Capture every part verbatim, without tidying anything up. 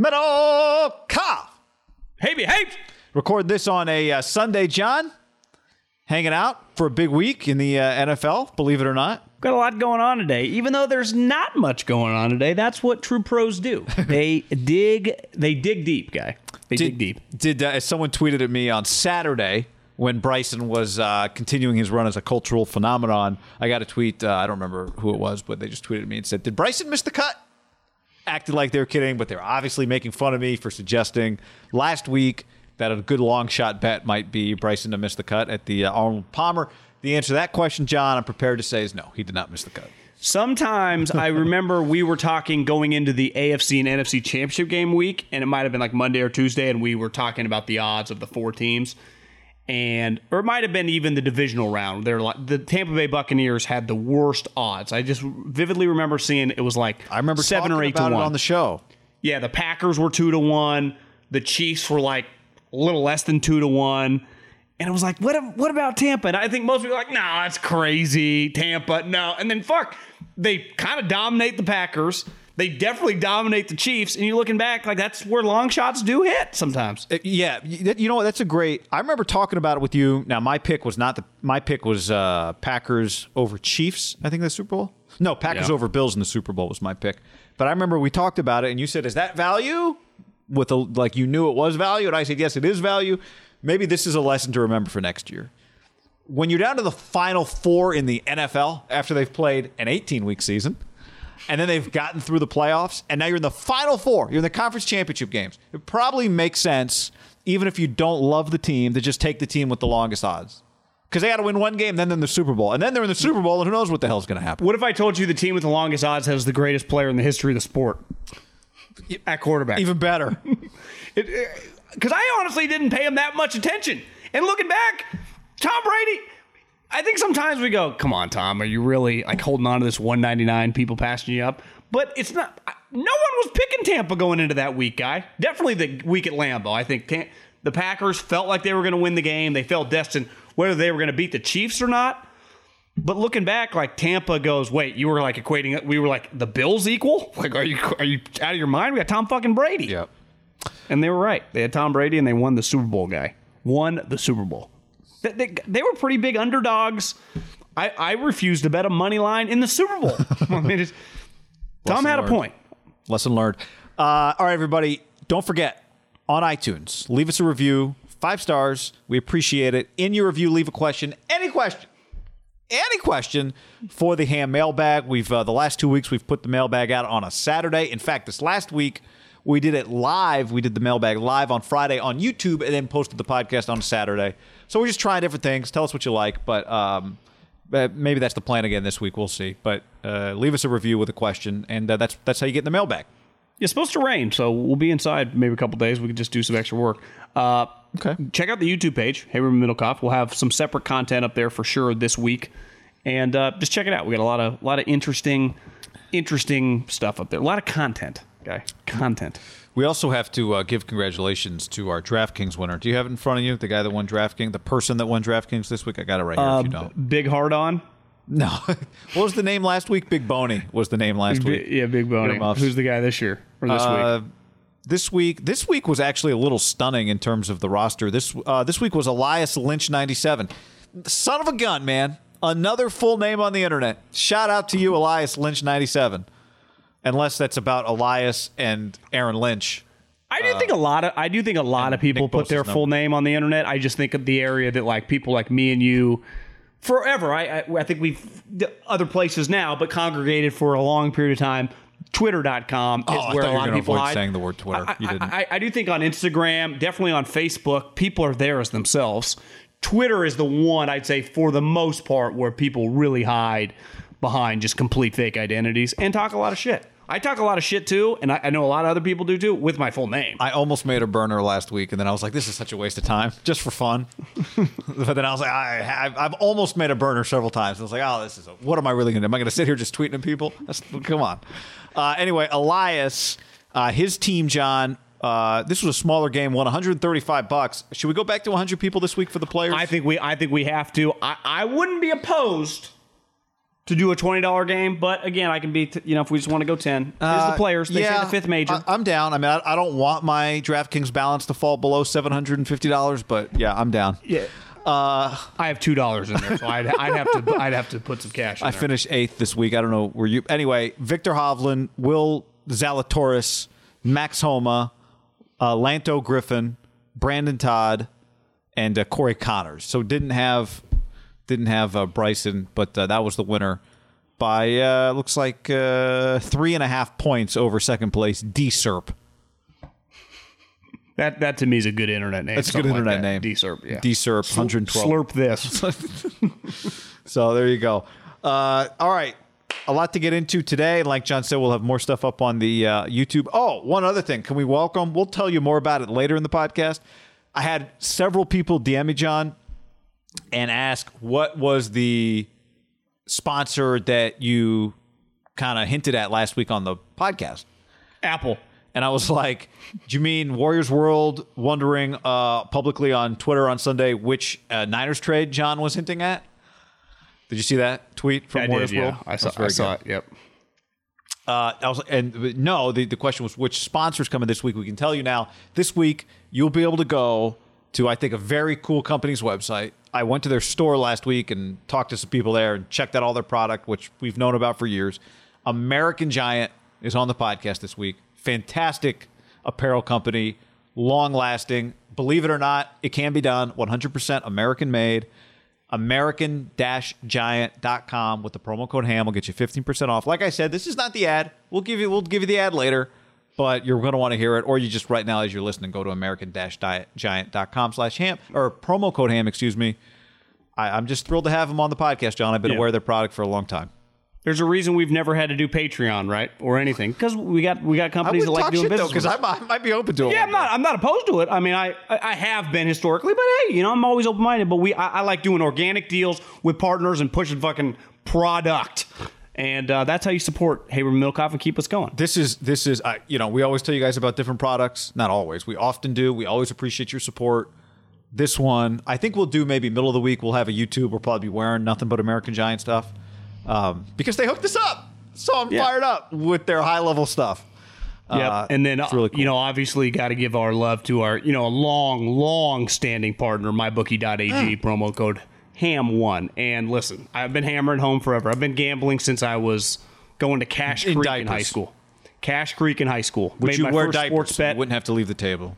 Metal Ka. Hey, behave. Record this on a uh, Sunday, John. Hanging out for a big week in the uh, N F L, believe it or not. Got a lot going on today. Even though there's not much going on today, that's what true pros do. They dig They dig deep, guy. They did, dig deep. Did uh, someone tweeted at me on Saturday when Bryson was uh, continuing his run as a cultural phenomenon. I got a tweet. Uh, I don't remember who it was, but they just tweeted at me and said, did Bryson miss the cut? Acted like they were kidding, but they were obviously making fun of me for suggesting last week that a good long shot bet might be Bryson to miss the cut at the uh, Arnold Palmer. The answer to that question, John, I'm prepared to say is no, he did not miss the cut. Sometimes I remember we were talking going into the A F C and N F C championship game week, and it might have been like Monday or Tuesday, and we were talking about the odds of the four teams. And or it might have been even the divisional round. They're like the Tampa Bay Buccaneers had the worst odds. I just vividly remember seeing it was like I remember seven or eight about to one it on the show. Yeah, the Packers were two to one. The Chiefs were like a little less than two to one. And it was like, what? What about Tampa? And I think most people are like, no, nah, that's crazy. Tampa, no. And then fuck, they kind of dominate the Packers. They definitely dominate the Chiefs, and you're looking back like that's where long shots do hit sometimes. Yeah, you know what? That's a great. I remember talking about it with you. Now my pick was not the. My pick was uh, Packers over Chiefs. I think the Super Bowl. No, Packers yeah. over Bills in the Super Bowl was my pick. But I remember we talked about it, and you said, "Is that value?" With a like, you knew it was value, and I said, "Yes, it is value." Maybe this is a lesson to remember for next year. When you're down to the final four in the N F L after they've played an eighteen-week season. And then they've gotten through the playoffs, and now you're in the final four. You're in the conference championship games. It probably makes sense, even if you don't love the team, to just take the team with the longest odds. Because they got to win one game, then they're in the Super Bowl. And then they're in the Super Bowl, and who knows what the hell's going to happen. What if I told you the team with the longest odds has the greatest player in the history of the sport? At quarterback. Even better. Because I honestly didn't pay him that much attention. And looking back, Tom Brady... I think sometimes we go, come on, Tom, are you really like holding on to this one ninety-nine people passing you up? But it's not, no one was picking Tampa going into that week, guy. Definitely the week at Lambeau. I think the Packers felt like they were going to win the game. They felt destined whether they were going to beat the Chiefs or not. But looking back, like Tampa goes, wait, you were like equating, we were like the Bills equal? Like, are you are you out of your mind? We got Tom fucking Brady. Yep. And they were right. They had Tom Brady and they won the Super Bowl, guy. Won the Super Bowl. They, they were pretty big underdogs. I, I refuse to bet a money line in the Super Bowl. I mean, it's, Tom had a point. Lesson learned. Uh, all right, everybody. Don't forget, on iTunes, leave us a review. Five stars. We appreciate it. In your review, leave a question. Any question. Any question for the Ham Mailbag. We've uh, the last two weeks, we've put the mailbag out on a Saturday. In fact, this last week, we did it live. We did the mailbag live on Friday on YouTube and then posted the podcast on Saturday. So we're just trying different things. Tell us what you like, but um, maybe that's the plan again this week. We'll see. But uh, leave us a review with a question, and uh, that's that's how you get in the mailbag. It's supposed to rain, so we'll be inside maybe a couple days. We can just do some extra work. Uh, okay. Check out the YouTube page, Haberman Middlecoff. We'll have some separate content up there for sure this week, and uh, just check it out. We got a lot of lot of interesting, interesting stuff up there. A lot of content, guy. Content. We also have to uh, give congratulations to our DraftKings winner. Do you have it in front of you? The guy that won DraftKings, the person that won DraftKings this week? I got it right here uh, if you don't. Big Hard On? No. What was the name last week? Big Boney was the name last B- week. Yeah, Big Boney. Who's the guy this year or this uh, week? This week this week was actually a little stunning in terms of the roster. This uh, this week was Elias Lynch ninety-seven. Son of a gun, man. Another full name on the internet. Shout out to you, Elias Lynch ninety-seven. Unless that's about Elias and Aaron Lynch. I do uh, think a lot of I do think a lot of people put their full name on the internet. I just think of the area that like people like me and you forever. I I, I think we've other places now, but congregated for a long period of time. Twitter dot com is oh, where I a lot of people avoid hide. Saying the word Twitter. I, you I, didn't. I, I do think on Instagram, definitely on Facebook, people are there as themselves. Twitter is the one I'd say for the most part where people really hide behind just complete fake identities and talk a lot of shit. I talk a lot of shit too, and I, I know a lot of other people do too, with my full name. I almost made a burner last week, and then I was like, this is such a waste of time, just for fun. But then I was like, I have, I've almost made a burner several times. I was like, oh, this is a, what am I really going to do? Am I going to sit here just tweeting at people? That's, come on. Uh, anyway, Elias, uh, his team, John, Uh, this was a smaller game, won one hundred thirty-five bucks. Should we go back to one hundred people this week for the players? I think we I think we have to. I, I wouldn't be opposed to do a twenty dollar game. But again, I can be, t- you know, if we just want to go ten. Uh, Here's the players. They yeah, say the fifth major. I, I'm down. I mean, I, I don't want my DraftKings balance to fall below seven hundred fifty dollars, but yeah, I'm down. Yeah. Uh, I have two dollars in there, so I'd, I'd have to I'd have to put some cash in I there. Finished eighth this week. I don't know where you. Anyway, Victor Hovland, Will Zalatoris, Max Homa, uh, Lanto Griffin, Brandon Todd, and uh, Corey Connors. So didn't have didn't have uh, Bryson, but uh, that was the winner by uh, looks like uh, three and a half points over second place D-SERP. That that to me is a good internet name. That's a good internet like name. D-SERP, yeah. D-SERP, one twelve. Slurp this. So there you go. Uh, all right. A lot to get into today. Like John said, we'll have more stuff up on the uh, YouTube. Oh, one other thing. Can we welcome? We'll tell you more about it later in the podcast. I had several people D M me, John, and ask what was the sponsor that you kind of hinted at last week on the podcast? Apple. And I was like, do you mean Warriors World wondering uh, publicly on Twitter on Sunday which uh, Niners trade John was hinting at? Did you see that tweet from I Warriors did, yeah. World? I saw, I saw it, yep. Uh, I was, and no, the, the question was which sponsors coming this week. We can tell you now. This week, you'll be able to go to, I think, a very cool company's website. I went to their store last week and talked to some people there and checked out all their product, which we've known about for years. American Giant is on the podcast this week. Fantastic apparel company, long-lasting. Believe it or not, it can be done. one hundred percent American-made. American Giant dot com with the promo code H A M will get you fifteen percent off. Like I said, this is not the ad. We'll give you we'll give you the ad later, but you're going to want to hear it. Or you just right now as you're listening, go to American Giant dot com slash H A M or promo code H A M. Excuse me. I, I'm just thrilled to have them on the podcast, John. I've been yeah. aware of their product for a long time. There's a reason we've never had to do Patreon, right, or anything, because we got we got companies that like doing business. Because I might be open to it. Yeah, I'm not. I'm not opposed to it. I mean, I I have been historically, but hey, you know, I'm always open minded. But we I, I like doing organic deals with partners and pushing fucking product, and uh, that's how you support Haber Milkoff and keep us going. This is this is uh, you know, we always tell you guys about different products. Not always. We often do. We always appreciate your support. This one, I think we'll do maybe middle of the week. We'll have a YouTube. We'll probably be wearing nothing but American Giant stuff. Um, because they hooked us up, so I'm yeah. fired up with their high-level stuff. Yeah, uh, and then, really cool. You know, obviously got to give our love to our, you know, a long, long-standing partner, my bookie dot a g, mm. promo code H A M one. And listen, I've been hammering home forever. I've been gambling since I was going to Cash in Creek diapers. in high school. Cash Creek in high school. Would made you my wear first diapers sports bet. You wouldn't have to leave the table.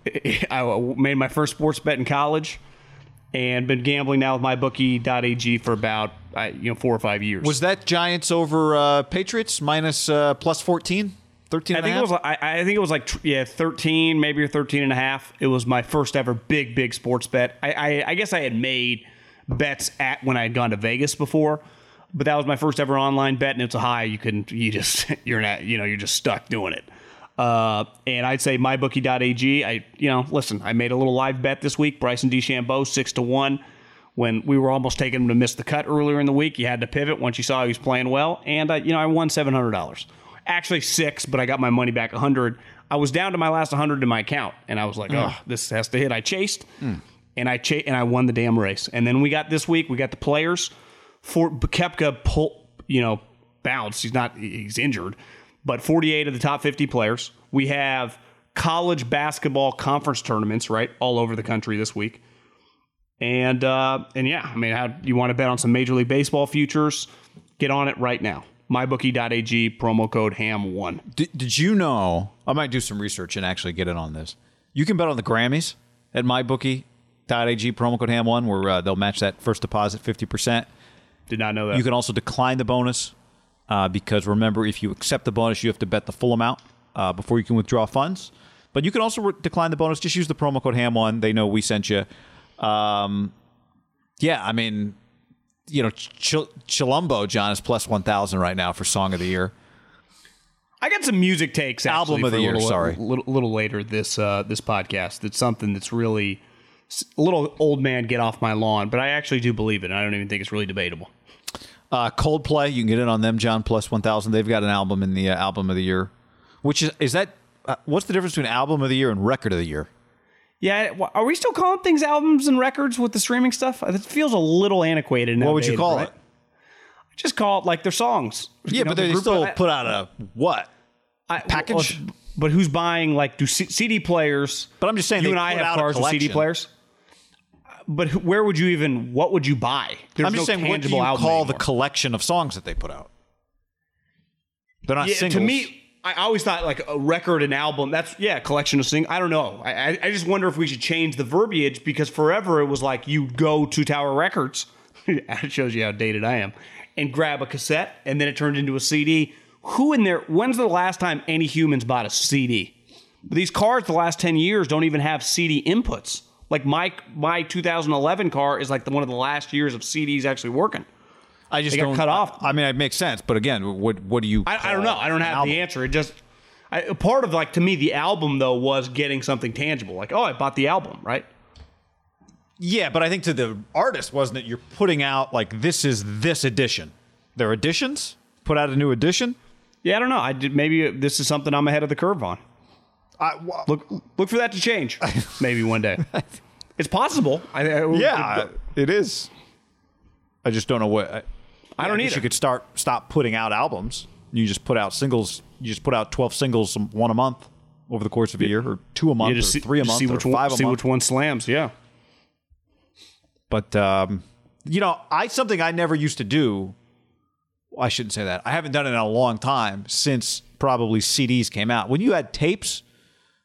I made my first sports bet in college. And been gambling now with my bookie dot a g for about uh, you know four or five years. Was that Giants over uh, Patriots minus uh, plus fourteen? thirteen and I think a half? It was. I, I think it was like yeah, thirteen, maybe or thirteen and a half. It was my first ever big, big sports bet. I, I, I guess I had made bets at when I had gone to Vegas before, but that was my first ever online bet, and it's a high. You couldn't. You just you're not. You know, you're just stuck doing it. Uh, and I'd say my bookie dot a g. I, you know, listen, I made a little live bet this week. Bryson DeChambeau, six to one. When we were almost taking him to miss the cut earlier in the week, you had to pivot once you saw he was playing well. And I, you know, I won seven hundred dollars. Actually six, but I got my money back a hundred. I was down to my last hundred in my account, and I was like, mm. oh, this has to hit. I chased, mm. and I cha- and I won the damn race. And then we got this week. We got the players. For Koepka, pull, you know, bounced. He's not. He's injured. But forty-eight of the top fifty players. We have college basketball conference tournaments, right, all over the country this week. And, uh, and yeah, I mean, how, you want to bet on some Major League Baseball futures, get on it right now. my bookie dot a g, promo code H A M one. Did, did you know, I might do some research and actually get in on this. You can bet on the Grammys at my bookie dot a g, promo code H A M one, where uh, they'll match that first deposit fifty percent. Did not know that. You can also decline the bonus. Uh, because remember, if you accept the bonus, you have to bet the full amount uh, before you can withdraw funds. But you can also re- decline the bonus. Just use the promo code H A M one. They know we sent you. Um, yeah, I mean, you know, Ch- Chilumbo, John, is plus one thousand right now for Song of the Year. I got some music takes, actually, Album of the Year, little, sorry. A little, little later this, uh, this podcast. That's something that's really a little old man get off my lawn. But I actually do believe it. And I don't even think it's really debatable. Uh, Coldplay, you can get in on them, John, plus one thousand. They've got an album in the uh, Album of the Year, which is, is that, uh, what's the difference between Album of the Year and Record of the Year? Yeah, are we still calling things albums and records with the streaming stuff? It feels a little antiquated nowadays. What would you call right? it? Just call it like their songs. Yeah, you know, but they the still I, put out a what? I, Package? Well, but who's buying, like, do C- CD players? But I'm just saying, you and I have cars with C D players. But who, where would you even, what would you buy? There's I'm just no saying, what do you call anymore. The collection of songs that they put out? They're not yeah, singles. To me, I always thought like a record and album. That's, yeah, collection of singles. I don't know. I, I just wonder if we should change the verbiage, because forever it was like you go to Tower Records. It shows you how dated I am. And grab a cassette, and then it turned into a C D. Who in there, when's the last time any humans bought a C D? These cars the last ten years don't even have C D inputs. Like my my two thousand eleven car is like the, one of the last years of C Ds actually working. I just they don't got cut off. I mean, it makes sense, but again, what what do you? I, I don't know. I don't have album. the answer. It just I, part of like to me the album though was getting something tangible. Like, oh, I bought the album, right? Yeah, but I think to the artist, wasn't it? You're putting out like this is this edition. There are editions. Put out a new edition. Yeah, I don't know. I did, maybe this is something I'm ahead of the curve on. I, well, look, look for that to change. Maybe one day, it's possible. I, I, yeah, it, it is. I just don't know what. I, I don't I either. You could start stop putting out albums. You just put out singles. You just put out twelve singles, one a month over the course of a year, or two a month, or see, three a month, or five one, a see month. See which one slams. Yeah. But um, you know, I something I never used to do. I shouldn't say that. I haven't done it in a long time since probably C Ds came out. When you had tapes.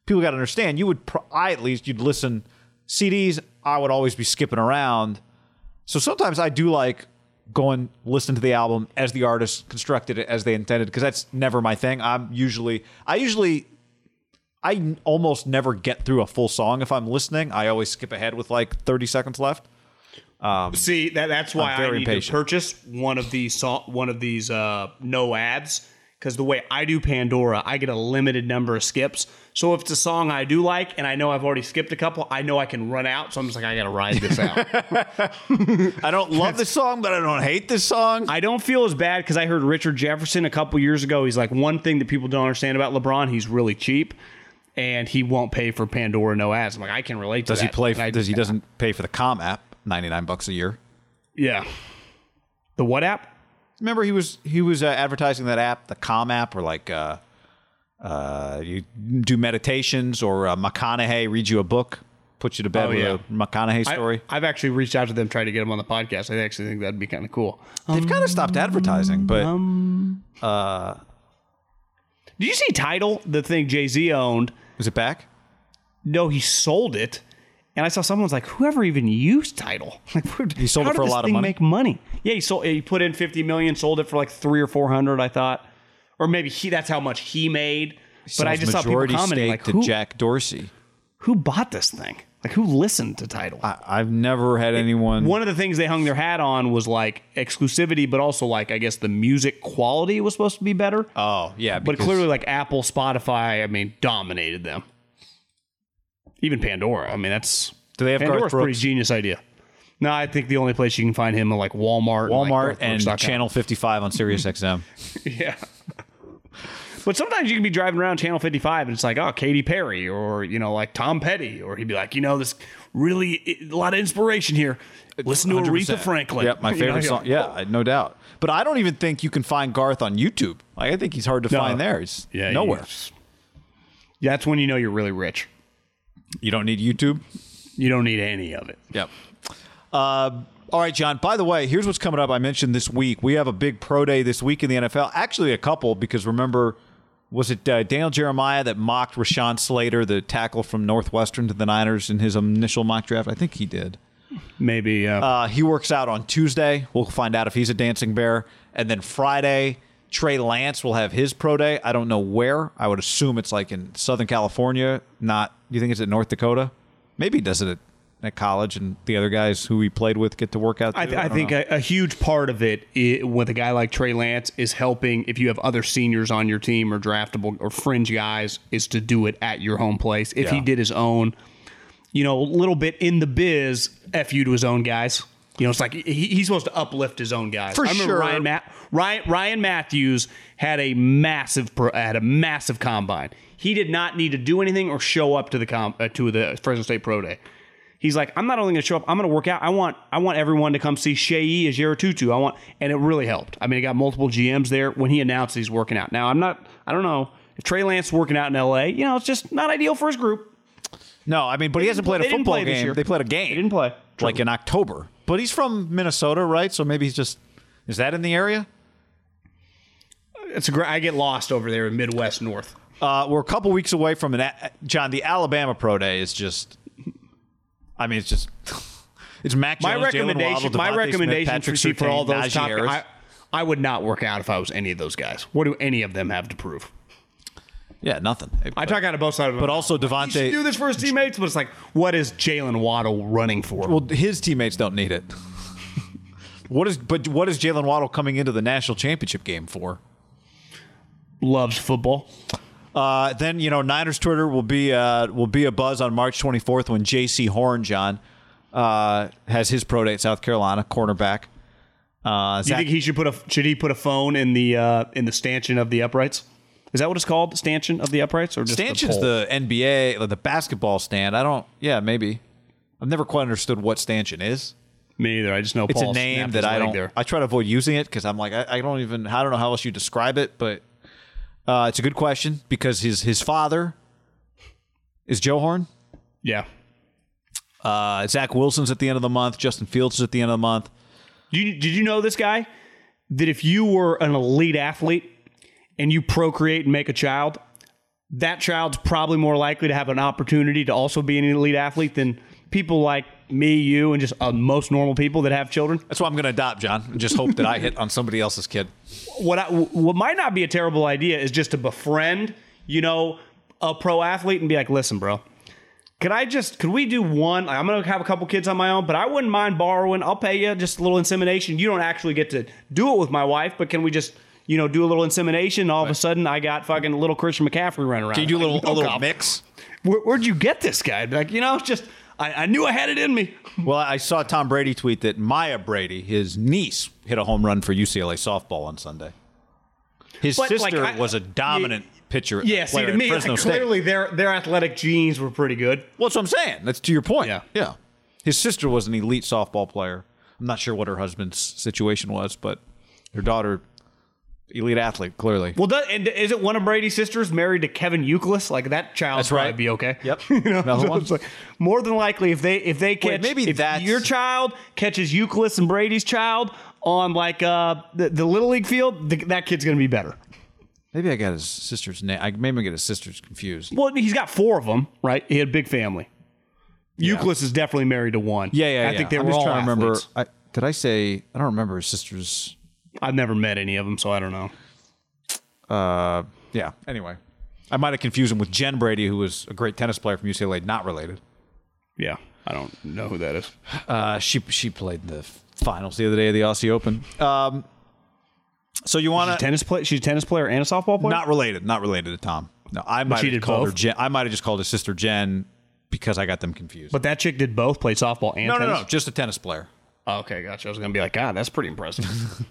People got to understand, you would, pro- I at least, you'd listen. C Ds, I would always be skipping around. So sometimes I do like going, listen to the album as the artist constructed it, as they intended, because that's never my thing. I'm usually, I usually, I almost never get through a full song if I'm listening. I always skip ahead with like thirty seconds left. Um, See, that, that's why I need impatient. to purchase one of these, so- one of these uh, no ads. Because the way I do Pandora, I get a limited number of skips. So if it's a song I do like, and I know I've already skipped a couple, I know I can run out. So I'm just like, I got to ride this out. I don't love this song, but I don't hate this song. I don't feel as bad because I heard Richard Jefferson a couple years ago. He's like, one thing that people don't understand about LeBron, he's really cheap. And he won't pay for Pandora no ads. I'm like, I can relate to does that. He play for, I, does he doesn't pay for the Calm app, ninety-nine bucks a year. Yeah. The what app? Remember, he was he was uh, advertising that app, the Calm app, where like uh, uh, you do meditations, or uh, McConaughey reads you a book, puts you to bed oh, with yeah. a McConaughey story. I, I've actually reached out to them, tried to get them on the podcast. I actually think that'd be kind of cool. They've um, kind of stopped advertising, but um, uh, did you see Tidal, the thing Jay-Z owned? Was it back? No, he sold it. And I saw someone's like, whoever even used Tidal? Like, he sold it for a lot of money. Make money? Yeah, he sold. He put in fifty million dollars, sold it for like three or four hundred, I thought, or maybe he. That's how much he made. He but I just saw people commenting like, "Who?" Jack Dorsey. Who bought this thing? Like, who listened to Tidal? I, I've never had anyone. It, one of the things they hung their hat on was like exclusivity, but also like I guess the music quality was supposed to be better. Oh yeah, because... but clearly like Apple, Spotify, I mean, dominated them. Even Pandora. I mean, that's... Do they have Pandora's a pretty genius idea. No, I think the only place you can find him are like Walmart. Walmart and, like and Channel fifty-five on Sirius X M. Yeah. But sometimes you can be driving around Channel fifty-five and it's like, oh, Katy Perry or, you know, like Tom Petty. Or he'd be like, you know, this really... A lot of inspiration here. Listen to one hundred percent Aretha Franklin. Yeah, my favorite you know, song. Yeah, oh. No doubt. But I don't even think you can find Garth on YouTube. Like, I think he's hard to no. find there. He's yeah, nowhere. He's, yeah, that's when you know you're really rich. You don't need YouTube. You don't need any of it. Yep. Uh, all right, John. By the way, here's what's coming up. I mentioned this week. We have a big pro day this week in the N F L. Actually, a couple, because remember, was it uh, Daniel Jeremiah that mocked Rashawn Slater, the tackle from Northwestern to the Niners in his initial mock draft? I think he did. Maybe. Uh, uh, he works out on Tuesday. We'll find out if he's a dancing bear. And then Friday, Trey Lance will have his pro day. I don't know where. I would assume it's like in Southern California, not... You think it's at North Dakota? Maybe he does it at, at college, and the other guys who he played with get to work out. I, th- I, I think a, a huge part of it is, with a guy like Trey Lance is helping, if you have other seniors on your team or draftable or fringe guys, is to do it at your home place. If yeah. he did his own, you know, a little bit in the biz, F you to his own guys. You know, it's like he, he's supposed to uplift his own guys. For I remember sure. Ryan, Ma- Ryan, Ryan Matthews had a massive had a massive combine. He did not need to do anything or show up to the comp, uh, to the Fresno State Pro Day. He's like, I'm not only going to show up, I'm going to work out. I want I want everyone to come see Sheyi Ajero-Tutu. I want, and it really helped. I mean, it got multiple G Ms there when he announced he's working out. Now, I'm not, I don't know, if Trey Lance working out in L A, you know, it's just not ideal for his group. No, I mean, but they he hasn't played a football play game. This year. They played a game. He didn't play. Like True. In October. But he's from Minnesota, right? So maybe he's just, is that in the area? It's a, I get lost over there in Midwest North. Uh, we're a couple weeks away from an, John, the Alabama Pro Day is just, I mean, it's just, it's Mac Jones, my recommendation, Jaylen Waddle, my recommendation Smith, for, for all those top guys, I, I would not work out if I was any of those guys. What do any of them have to prove? Yeah, nothing. But, I talk out of both sides of it. But also Devontae. He should do this for his teammates, but it's like, what is Jaylen Waddle running for? Well, his teammates don't need it. What is? But what is Jaylen Waddle coming into the national championship game for? Loves football. Uh, then, you know, Niners Twitter will be uh, will be a buzz on March twenty-fourth when J C Horn, John, uh, has his pro day at South Carolina, cornerback. Uh, Zach, you think he should put a should he put a phone in the uh, in the stanchion of the uprights? Is that what it's called? Stanchion of the uprights, or just stanchion's the, the N B A, like the basketball stand? I don't. Yeah, maybe. I've never quite understood what stanchion is. Me either. I just know it's Paul a name that I don't. There. I try to avoid using it because I'm like I, I don't even. I don't know how else you describe it, but. Uh, it's a good question because his his father is Joe Horn. Yeah. Uh, Zach Wilson's at the end of the month. Justin Fields is at the end of the month. Did you, did you know this guy? That if you were an elite athlete and you procreate and make a child, that child's probably more likely to have an opportunity to also be an elite athlete than people like me, you, and just uh, most normal people that have children. That's why I'm going to adopt, John, and just hope that I hit on somebody else's kid. What I, what might not be a terrible idea is just to befriend, you know, a pro athlete and be like, listen, bro, could I just, could we do one? I'm going to have a couple kids on my own, but I wouldn't mind borrowing. I'll pay you just a little insemination. You don't actually get to do it with my wife, but can we just, you know, do a little insemination? And all right. of a sudden, I got fucking little Christian McCaffrey running around. Can you do a little, like, no a little cop. mix? Where, where'd you get this guy? I'd be like, you know, it's just... I, I knew I had it in me. Well, I saw Tom Brady tweet that Maya Brady, his niece, hit a home run for U C L A softball on Sunday. His but sister like, I, was a dominant yeah, pitcher. Yeah, see, to me, Fresno clearly State. their their athletic genes were pretty good. Well, that's what I'm saying. That's to your point. Yeah. yeah. His sister was an elite softball player. I'm not sure what her husband's situation was, but her daughter, elite athlete, clearly. Well, does, and is it one of Brady's sisters married to Kevin Youkilis? Like, that child would right. be okay. Yep. You know? So one. Like, more than likely, if they if they catch, Wait, maybe if that's... your child catches Youkilis and Brady's child on, like, uh, the, the Little League field, the, that kid's going to be better. Maybe I got his sister's name. I maybe I get his sisters confused. Well, he's got four of them, right? He had a big family. Yeah. Youkilis is definitely married to one. Yeah, yeah, I yeah. think they I'm were just all trying to remember. I, did I say, I don't remember his sister's. I've never met any of them, so I don't know. Uh, yeah. Anyway, I might have confused him with Jen Brady, who was a great tennis player from U C L A, not related. Yeah, I don't know who that is. Uh, she she played in the finals the other day of the Aussie Open. Um, so you want to tennis play? She's a tennis player and a softball player. Not related. Not related to Tom. No, I might have called her Jen. I might have just called her sister Jen because I got them confused. But that chick did both, played softball and no, tennis? no, no, just a tennis player. Oh, okay, gotcha. I was gonna be like, God, that's pretty impressive.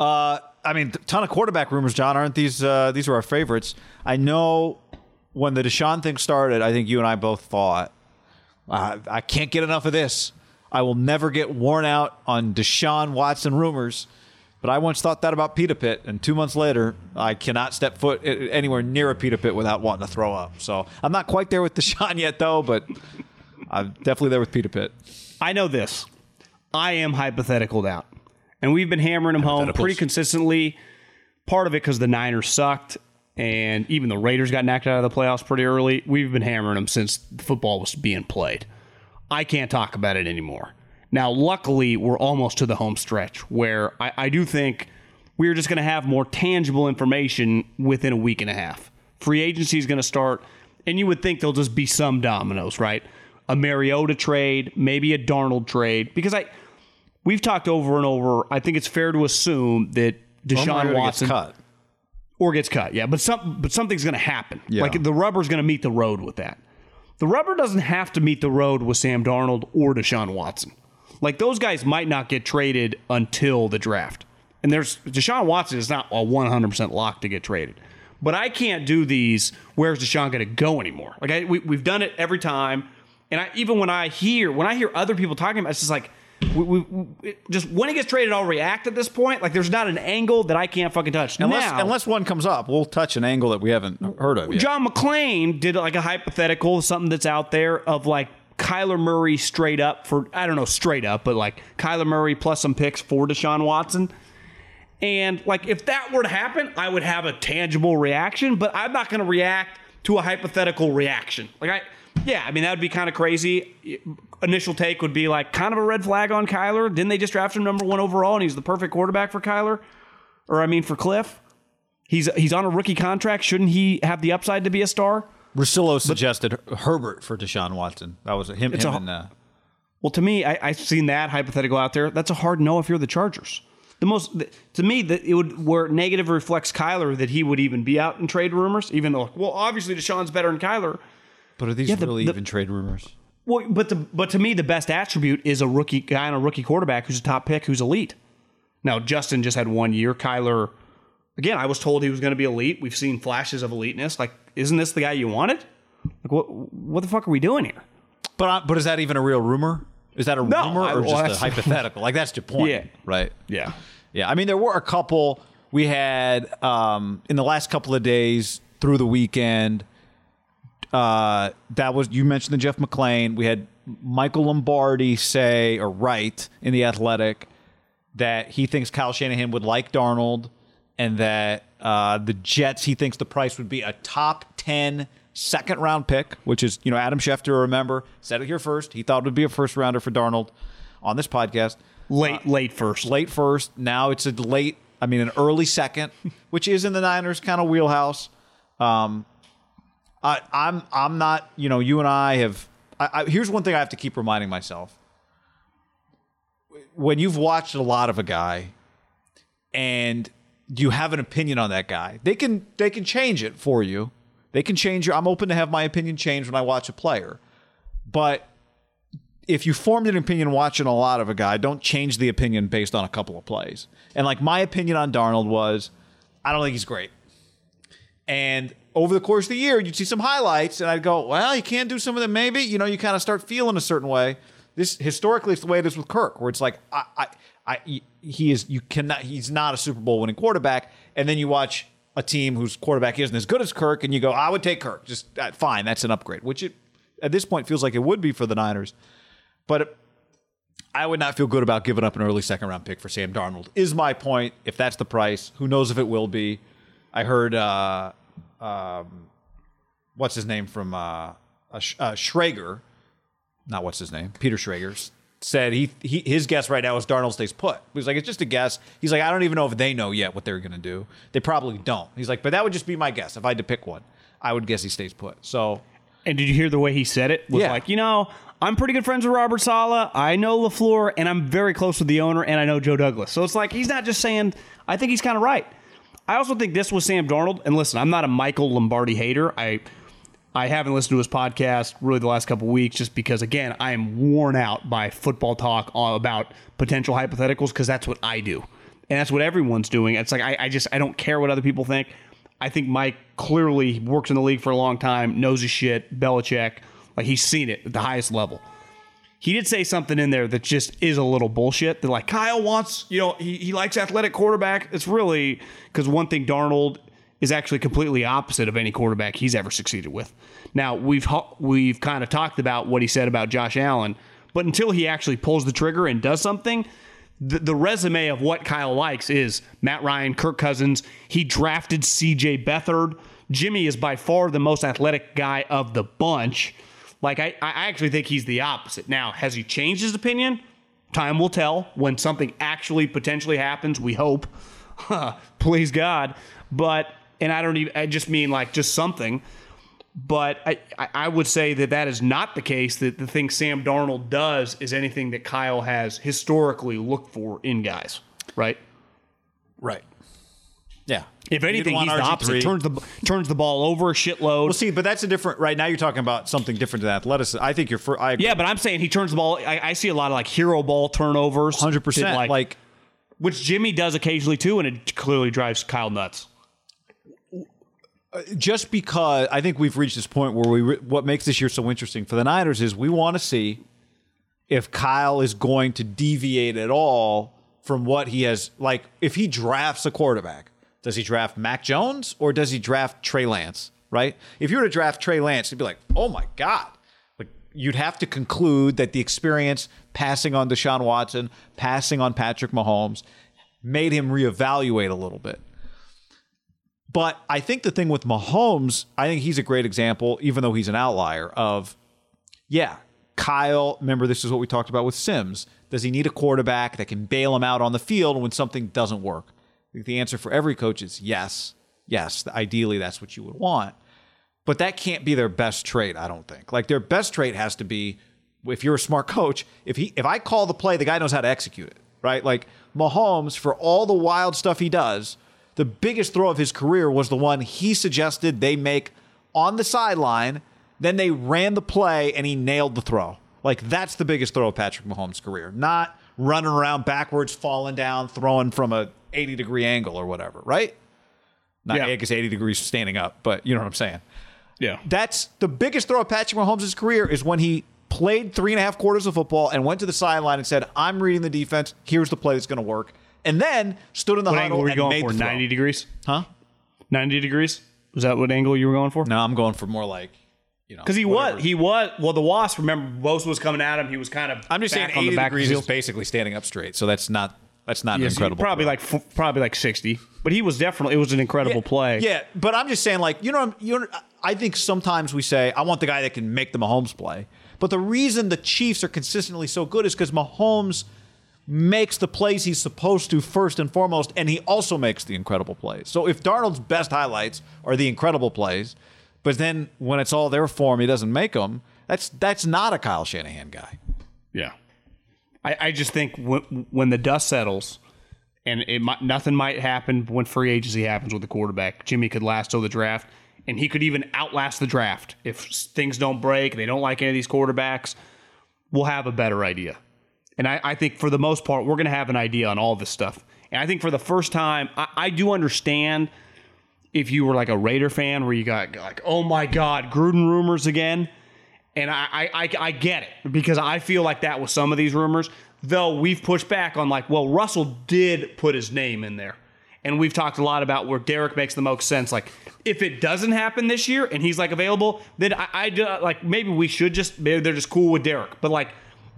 Uh, I mean, ton of quarterback rumors, John. Aren't these uh, these were our favorites? I know when the Deshaun thing started, I think you and I both thought, uh, I can't get enough of this. I will never get worn out on Deshaun Watson rumors. But I once thought that about Peter Pitt, and two months later, I cannot step foot anywhere near a Peter Pitt without wanting to throw up. So I'm not quite there with Deshaun yet, though, but I'm definitely there with Peter Pitt. I know this. I am hypothetical doubt. And we've been hammering them home pretty consistently. Part of it because the Niners sucked, and even the Raiders got knocked out of the playoffs pretty early. We've been hammering them since football was being played. I can't talk about it anymore. Now, luckily, we're almost to the home stretch where I, I do think we're just going to have more tangible information within a week and a half. Free agency is going to start, and you would think there'll just be some dominoes, right? A Mariota trade, maybe a Darnold trade, because I... We've talked over and over. I think it's fair to assume that Deshaun Watson gets cut. or gets cut. Yeah, but some but something's going to happen. Yeah. Like the rubber's going to meet the road with that. The rubber doesn't have to meet the road with Sam Darnold or Deshaun Watson. Like those guys might not get traded until the draft. And there's Deshaun Watson is not a one hundred percent lock to get traded. But I can't do these. Where's Deshaun going to go anymore? Like I, we, we've done it every time. And I, even when I hear when I hear other people talking about it, it's just like, we, we, we, just when it gets traded, I'll react at this point. Like, there's not an angle that I can't fucking touch. Unless, now, unless one comes up, we'll touch an angle that we haven't heard of yet. John McClain did like a hypothetical, something that's out there of like Kyler Murray straight up for, I don't know, straight up, but like Kyler Murray plus some picks for Deshaun Watson. And like, if that were to happen, I would have a tangible reaction, but I'm not going to react to a hypothetical reaction. Like, I, yeah, I mean, that would be kind of crazy. Initial take would be like kind of a red flag on Kyler. Didn't they just draft him number one overall and he's the perfect quarterback for Kyler? Or I mean for Cliff? He's he's on a rookie contract. Shouldn't he have the upside to be a star? Russillo suggested but, Herbert for Deshaun Watson. That was him, him a, and... Uh, well, to me, I, I've seen that hypothetical out there. That's a hard no if you're the Chargers. The most to me that it would where negative reflects Kyler that he would even be out in trade rumors, even though well obviously Deshaun's better than Kyler. But are these yeah, the, really the, even trade rumors? Well, but the, but to me the best attribute is a rookie guy and a rookie quarterback who's a top pick who's elite. Now Justin just had one year. Kyler, again, I was told he was going to be elite. We've seen flashes of eliteness. Like, isn't this the guy you wanted? Like, what what the fuck are we doing here? But I, but is that even a real rumor? Is that a no, rumor or I, well, just a hypothetical? Like, that's your point, yeah. right? Yeah. Yeah. I mean, there were a couple we had um, in the last couple of days through the weekend. Uh, that was, you mentioned the Jeff McClain. We had Michael Lombardi say, or write in The Athletic, that he thinks Kyle Shanahan would like Darnold and that uh, the Jets, he thinks the price would be a top ten second round pick, which is, you know, Adam Schefter, remember, said it here first. He thought it would be a first rounder for Darnold on this podcast. Late, uh, late first. Late first. Now it's a late, I mean, an early second, which is in the Niners kind of wheelhouse. Um, I, I'm I'm not, you know, you and I have, I, I, here's one thing I have to keep reminding myself. When you've watched a lot of a guy and you have an opinion on that guy, they can they can change it for you. They can change your... I'm open to have my opinion change when I watch a player. But if you formed an opinion watching a lot of a guy, don't change the opinion based on a couple of plays. And like my opinion on Darnold was, I don't think he's great. And over the course of the year, you'd see some highlights, and I'd go, well, you can do some of them maybe. You know, you kind of start feeling a certain way. This historically is the way it is with Kirk, where it's like, I, I, I, he is, you cannot, he's not a Super Bowl winning quarterback. And then you watch a team whose quarterback isn't as good as Kirk, and you go, I would take Kirk. Just uh, fine, that's an upgrade, which it, at this point feels like it would be for the Niners. But it, I would not feel good about giving up an early second-round pick for Sam Darnold, is my point. If that's the price, who knows if it will be. I heard, uh, um, what's his name from uh, uh, Sh- uh, Schrager, not what's his name, Peter Schrager, said he, he his guess right now is Darnold stays put. He was like, it's just a guess. He's like, I don't even know if they know yet what they're going to do. They probably don't. He's like, but that would just be my guess. If I had to pick one, I would guess he stays put. So, and did you hear the way he said it? Was yeah. like, you know, I'm pretty good friends with Robert Saleh. I know LaFleur, and I'm very close with the owner, and I know Joe Douglas. So it's like, he's not just saying, I think he's kind of right. I also think this was Sam Darnold. And listen, I'm not a Michael Lombardi hater. I... I haven't listened to his podcast really the last couple of weeks just because, again, I am worn out by football talk all about potential hypotheticals because that's what I do. And that's what everyone's doing. It's like I, I just I don't care what other people think. I think Mike clearly works in the league for a long time, knows his shit, Belichick. Like, he's seen it at the highest level. He did say something in there that just is a little bullshit. They're like, Kyle wants, you know, he, he likes athletic quarterback. It's really because one thing Darnold is actually completely opposite of any quarterback he's ever succeeded with. Now, we've we've kind of talked about what he said about Josh Allen, but until he actually pulls the trigger and does something, the, the resume of what Kyle likes is Matt Ryan, Kirk Cousins. He drafted C J Beathard. Jimmy is by far the most athletic guy of the bunch. Like, I, I actually think he's the opposite. Now, has he changed his opinion? Time will tell. When something actually potentially happens, we hope. Please, God. But... And I don't even, I just mean like just something. But I, I would say that that is not the case, that the thing Sam Darnold does is anything that Kyle has historically looked for in guys, right? Right. Yeah. If anything, he's the opposite. Turns the, turns the ball over a shitload. Well, see, but that's a different, right now you're talking about something different than athleticism. I think you're, for, I agree. Yeah, but I'm saying he turns the ball, I, I see a lot of like hero ball turnovers. one hundred percent. Like, like, which Jimmy does occasionally too, and it clearly drives Kyle nuts. just because I think we've reached this point where we, what makes this year so interesting for the Niners is we want to see if Kyle is going to deviate at all from what he has. Like, if he drafts a quarterback, does he draft Mac Jones or does he draft Trey Lance, right? If you were to draft Trey Lance, you'd be like, oh my God. Like, you'd have to conclude that the experience passing on Deshaun Watson, passing on Patrick Mahomes, made him reevaluate a little bit. But I think the thing with Mahomes, I think he's a great example, even though he's an outlier, of, yeah, Kyle, remember this is what we talked about with Sims. Does he need a quarterback that can bail him out on the field when something doesn't work? I think the answer for every coach is yes. Yes, ideally that's what you would want. But that can't be their best trait, I don't think. Like, their best trait has to be, if you're a smart coach, if he, if I call the play, the guy knows how to execute it, right? Like, Mahomes, for all the wild stuff he does, the biggest throw of his career was the one he suggested they make on the sideline. Then they ran the play and he nailed the throw. Like, that's the biggest throw of Patrick Mahomes' career, not running around backwards, falling down, throwing from a eighty degree angle or whatever, right? Not because yeah. eighty degrees standing up, but you know what I'm saying. Yeah. That's the biggest throw of Patrick Mahomes' career, is when he played three and a half quarters of football and went to the sideline and said, I'm reading the defense. Here's the play that's going to work. And then stood in the what huddle and going made for? the throw. ninety degrees? Huh? ninety degrees? Was that what angle you were going for? No, I'm going for more like, you know. Because he whatever. was, he was, well, the Wasp, remember, Bosa was coming at him. He was kind of I'm just back saying on eighty the back degrees is basically standing up straight. So that's not, that's not yeah, an incredible probably play. Like f- Probably like sixty. But he was definitely, it was an incredible yeah, play. Yeah, but I'm just saying, like, you know, you know, I think sometimes we say, I want the guy that can make the Mahomes play. But the reason the Chiefs are consistently so good is because Mahomes makes the plays he's supposed to first and foremost, and he also makes the incredible plays. So if Darnold's best highlights are the incredible plays, but then when it's all their form, he doesn't make them, that's that's not a Kyle Shanahan guy. Yeah. I, I just think w- when the dust settles, and it might, nothing might happen when free agency happens with the quarterback. Jimmy could last till the draft, and he could even outlast the draft. If things don't break, they don't like any of these quarterbacks, we'll have a better idea. And I, I think for the most part, we're going to have an idea on all this stuff. And I think for the first time, I, I do understand if you were like a Raider fan where you got like, oh my God, Gruden rumors again. And I, I, I, I get it, because I feel like that with some of these rumors, though we've pushed back on like, well, Russell did put his name in there. And we've talked a lot about where Derek makes the most sense. Like, if it doesn't happen this year and he's like available, then I, I do, like, maybe we should just, maybe they're just cool with Derek. But like,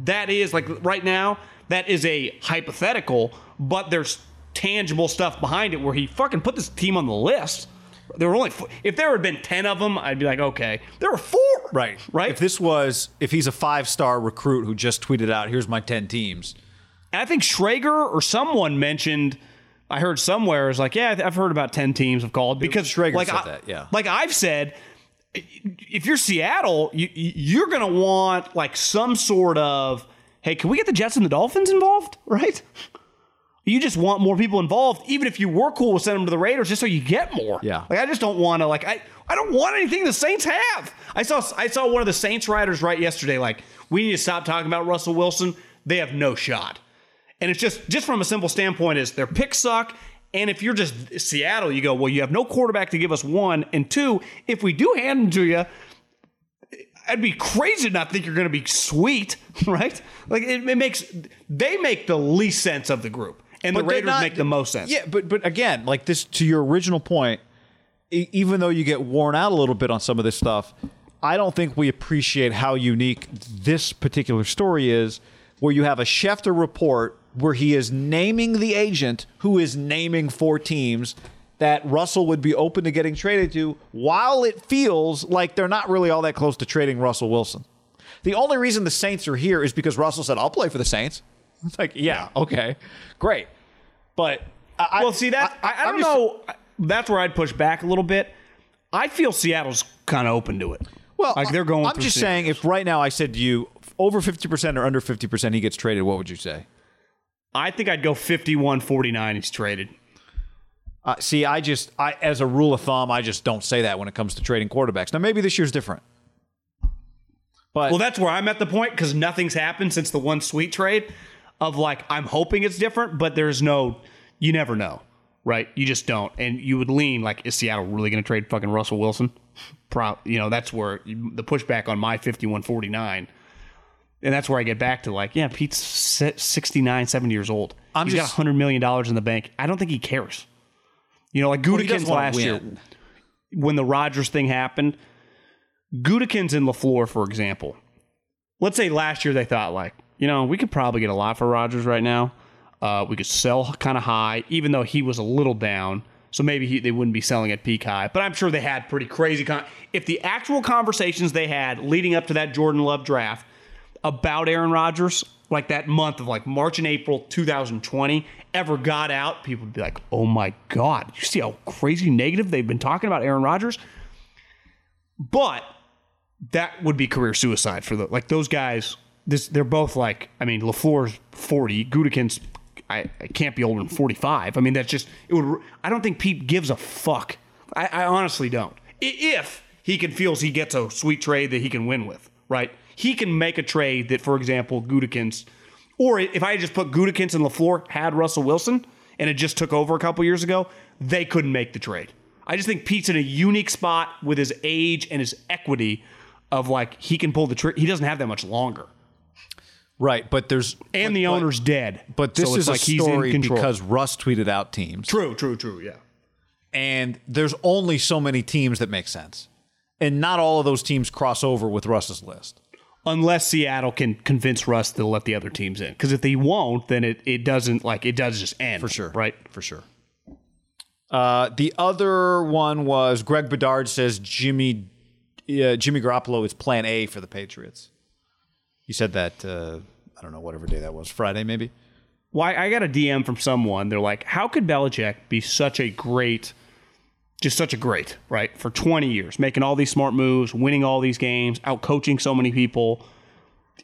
that is, like, right now, that is a hypothetical, but there's tangible stuff behind it where he fucking put this team on the list. There were only, if there had been ten of them, I'd be like, okay. There were four. Right. Right. If this was, if he's a five-star recruit who just tweeted out, here's my ten teams. And I think Schrager or someone mentioned, I heard somewhere, is like, yeah, I've heard about ten teams have called. Because Schrager like, said I, that, yeah. Like I've said, if you're Seattle, you, you're going to want like some sort of, hey, can we get the Jets and the Dolphins involved, right? You just want more people involved, even if you were cool with sending them to the Raiders, just so you get more. Yeah. Like, I just don't want to, like, I, I don't want anything the Saints have. I saw I saw one of the Saints writers write yesterday, like, we need to stop talking about Russell Wilson. They have no shot. And it's just, just from a simple standpoint is their picks suck. And if you're just Seattle, you go, well, you have no quarterback to give us one. And two, if we do hand them to you, I'd be crazy to not think you're going to be sweet, right? Like, it, it makes, they make the least sense of the group. And but the Raiders not, make the most sense. Yeah, but but again, like this, to your original point, e- even though you get worn out a little bit on some of this stuff, I don't think we appreciate how unique this particular story is, where you have a Schefter report where he is naming the agent who is naming four teams that Russell would be open to getting traded to, while it feels like they're not really all that close to trading Russell Wilson. The only reason the Saints are here is because Russell said, I'll play for the Saints. It's like, yeah, okay, great. But I, well, see, that I, I, I don't just, know. That's where I'd push back a little bit. I feel Seattle's kind of open to it. Well, like they're going. I'm just Seattle. saying, if right now I said to you, over fifty percent or under fifty percent he gets traded, what would you say? I think I'd go fifty-one forty-nine he's traded. Uh, see, I just, I as a rule of thumb, I just don't say that when it comes to trading quarterbacks. Now, maybe this year's different. But well, that's where I'm at the point, because nothing's happened since the one sweet trade of like, I'm hoping it's different, but there's no, you never know. right? You just don't. And you would lean like, is Seattle really going to trade fucking Russell Wilson? Pro, you know, that's where the pushback on my fifty-one forty-nine. And that's where I get back to like, yeah, Pete's sixty-nine, seventy years old. I'm He's just, got one hundred million dollars in the bank. I don't think he cares. You know, like Gutekunst well, last win. year, when the Rodgers thing happened, Gutekunst and LaFleur, for example. Let's say last year they thought like, you know, we could probably get a lot for Rodgers right now. Uh, we could sell kind of high, even though he was a little down. So maybe he, they wouldn't be selling at peak high. But I'm sure they had pretty crazy... Con- if the actual conversations they had leading up to that Jordan Love draft about Aaron Rodgers, like that month of like March and April two thousand twenty, ever got out, people would be like, oh my God, you see how crazy negative they've been talking about Aaron Rodgers? But that would be career suicide for the... Like those guys... This, they're both like, I mean, LaFleur's forty, Gutekunst, I, I can't be older than forty-five. I mean, that's just, it would. I don't think Pete gives a fuck. I, I honestly don't. If he can feels he gets a sweet trade that he can win with, right? He can make a trade that, for example, Gutekunst, or if I just put Gutekunst and LaFleur had Russell Wilson and it just took over a couple years ago, they couldn't make the trade. I just think Pete's in a unique spot with his age and his equity of like, he can pull the trigger. He doesn't have that much longer. Right, but there's... And but, the owner's but, dead. But this so is like a story because Russ tweeted out teams. True, true, true, yeah. And there's only so many teams that make sense. And not all of those teams cross over with Russ's list. Unless Seattle can convince Russ to let the other teams in. Because if they won't, then it, it doesn't, like, it does just end. For sure. Right? For sure. Uh, the other one was Greg Bedard says Jimmy, uh, Jimmy Garoppolo is plan A for the Patriots. You said that, uh, I don't know, whatever day that was, Friday maybe? Why? Well, I got a D M from someone. They're like, how could Belichick be such a great, just such a great, right, for twenty years, making all these smart moves, winning all these games, out-coaching so many people.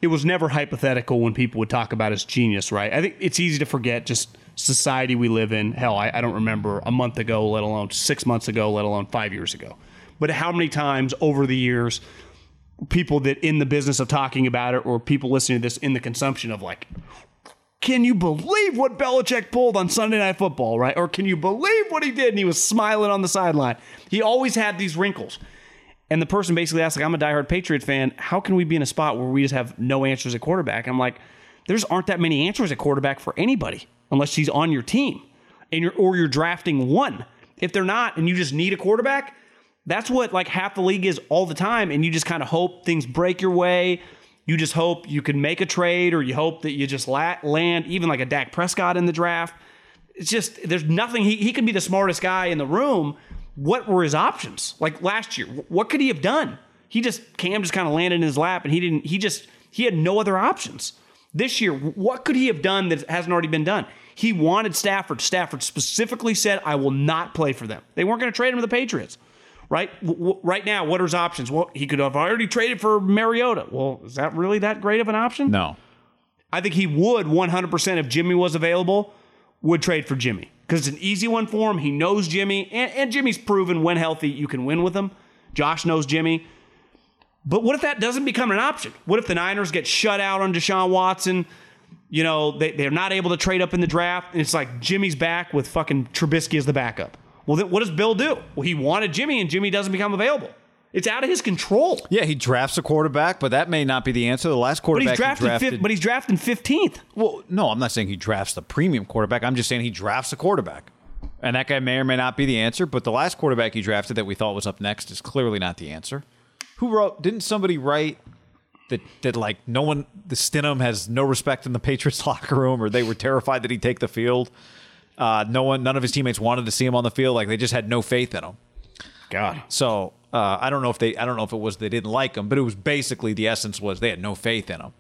It was never hypothetical when people would talk about his genius, right? I think it's easy to forget just society we live in. Hell, I, I don't remember a month ago, let alone six months ago, let alone five years ago. But how many times over the years... people that in the business of talking about it or people listening to this in the consumption of like, can you believe what Belichick pulled on Sunday Night Football, right? Or can you believe what he did? And he was smiling on the sideline. He always had these wrinkles. And the person basically asked, like, I'm a diehard Patriot fan. How can we be in a spot where we just have no answers at quarterback? And I'm like, there's aren't that many answers at quarterback for anybody unless he's on your team and you're, or you're drafting one. If they're not and you just need a quarterback, that's what like half the league is all the time, and you just kind of hope things break your way. You just hope you can make a trade, or you hope that you just la- land even like a Dak Prescott in the draft. It's just there's nothing. He he could be the smartest guy in the room. What were his options? Like last year, what could he have done? He just Cam just kind of landed in his lap, and he didn't. He just he had no other options. This year, what could he have done that hasn't already been done? He wanted Stafford. Stafford specifically said, "I will not play for them." They weren't going to trade him to the Patriots. Right w- right now, what are his options? Well, he could have already traded for Mariota. Well, is that really that great of an option? No. I think he would one hundred percent if Jimmy was available, would trade for Jimmy. Because it's an easy one for him. He knows Jimmy. And, and Jimmy's proven when healthy, you can win with him. Josh knows Jimmy. But what if that doesn't become an option? What if the Niners get shut out on Deshaun Watson? You know, they, they're not able to trade up in the draft. And it's like Jimmy's back with fucking Trubisky as the backup. Well, then what does Bill do? Well, he wanted Jimmy, and Jimmy doesn't become available. It's out of his control. Yeah, he drafts a quarterback, but that may not be the answer. The last quarterback but he's drafted, he drafted... Fifth, but he's drafting fifteenth. Well, no, I'm not saying he drafts the premium quarterback. I'm just saying he drafts a quarterback. And that guy may or may not be the answer, but the last quarterback he drafted that we thought was up next is clearly not the answer. Who wrote... Didn't somebody write that, that like, no one... The Stidham has no respect in the Patriots locker room, or they were terrified that he'd take the field? Uh, no one, none of his teammates wanted to see him on the field. Like they just had no faith in him. God. So uh, I don't know if they, I don't know if it was they didn't like him, but it was basically the essence was they had no faith in him.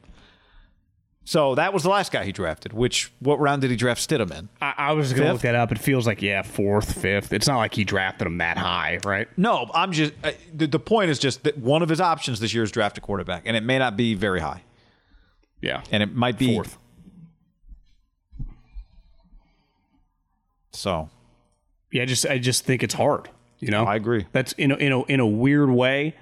So that was the last guy he drafted. Which what round did he draft Stidham in? I, I was going to look that up. It feels like yeah, fourth, fifth. It's not like he drafted him that high, right? No, I'm just uh, the, the point is just that one of his options this year is draft a quarterback, and it may not be very high. Yeah, and it might be fourth. So, yeah, I just I just think it's hard, you know. I agree. That's in a, in a, in a weird way.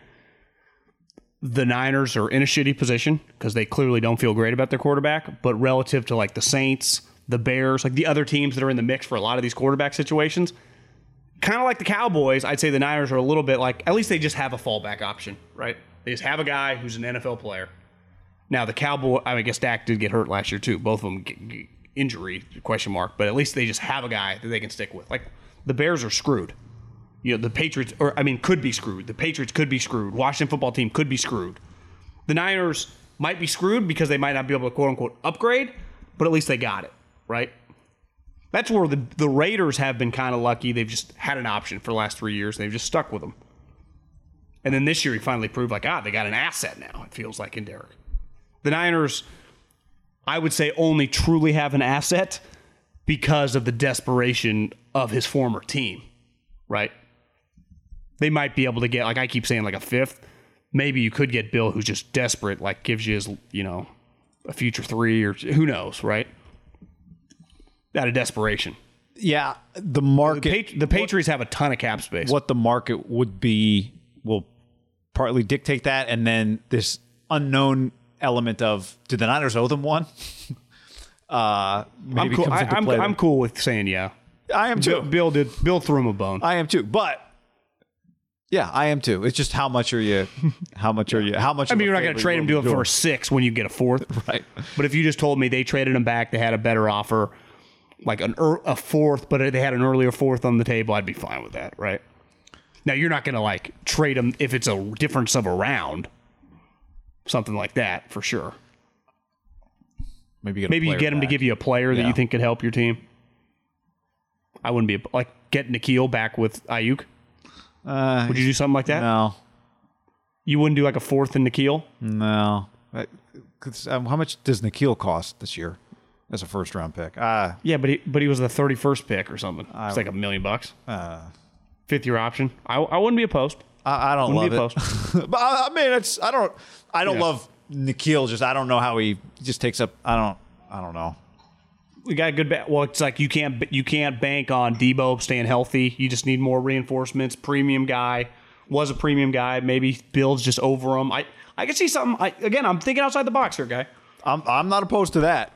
The Niners are in a shitty position because they clearly don't feel great about their quarterback. But relative to like the Saints, the Bears, like the other teams that are in the mix for a lot of these quarterback situations. Kind of like the Cowboys, I'd say the Niners are a little bit like, at least they just have a fallback option, right? They just have a guy who's an N F L player. Now, the Cowboy, I mean, I guess Dak did get hurt last year too. Both of them get, get injury, question mark. But at least they just have a guy that they can stick with. Like, the Bears are screwed. You know, the Patriots, or I mean, could be screwed. The Patriots could be screwed. Washington football team could be screwed. The Niners might be screwed because they might not be able to, quote-unquote, upgrade. But at least they got it, right? That's where the, the Raiders have been kind of lucky. They've just had an option for the last three years. They've just stuck with them. And then this year, he finally proved, like, ah, they got an asset now, it feels like, in Derek. The Niners, I would say, only truly have an asset because of the desperation of his former team, right? They might be able to get, like I keep saying, like a fifth. Maybe you could get Bill, who's just desperate, like gives you his, you know, a future three or who knows, right? Out of desperation. Yeah, the market... The, Patri- the Patriots what, have a ton of cap space. What the market would be will partly dictate that, and then this unknown element of, do the Niners owe them one? uh, maybe I'm cool. I, I'm, I'm cool with saying yeah. I am too. Bill, Bill did. Bill threw him a bone. I am too, but... Yeah, I am too. It's just how much are you, how much are you, how much? I mean, you're not going to trade him to him for a six when you get a fourth. Right. But if you just told me they traded him back, they had a better offer, like an er, a fourth, but they had an earlier fourth on the table, I'd be fine with that, right? Now, you're not going to like trade him if it's a difference of a round, something like that for sure. Maybe you get, Maybe you get him back. to give you a player yeah. that you think could help your team. I wouldn't be, like get Nikhil back with Ayuk. Uh, Would you do something like that? No. You wouldn't do like a fourth in Nikhil? No. I, um, how much does Nikhil cost this year as a first round pick? Uh, yeah, but he, but he was the thirty-first pick or something. I, it's like a million bucks. Uh, Fifth year option. I, I wouldn't be opposed. I, I don't wouldn't love be opposed. it. But I mean, it's I don't I don't yeah. love Nikhil. Just I don't know how he just takes up. I don't I don't know. We got a good ba- well. It's like you can't you can't bank on Debo staying healthy. You just need more reinforcements. Premium guy was a premium guy. Maybe Bill's just over him. I, I can see something. I, again, I'm thinking outside the box here, guy. I'm I'm not opposed to that.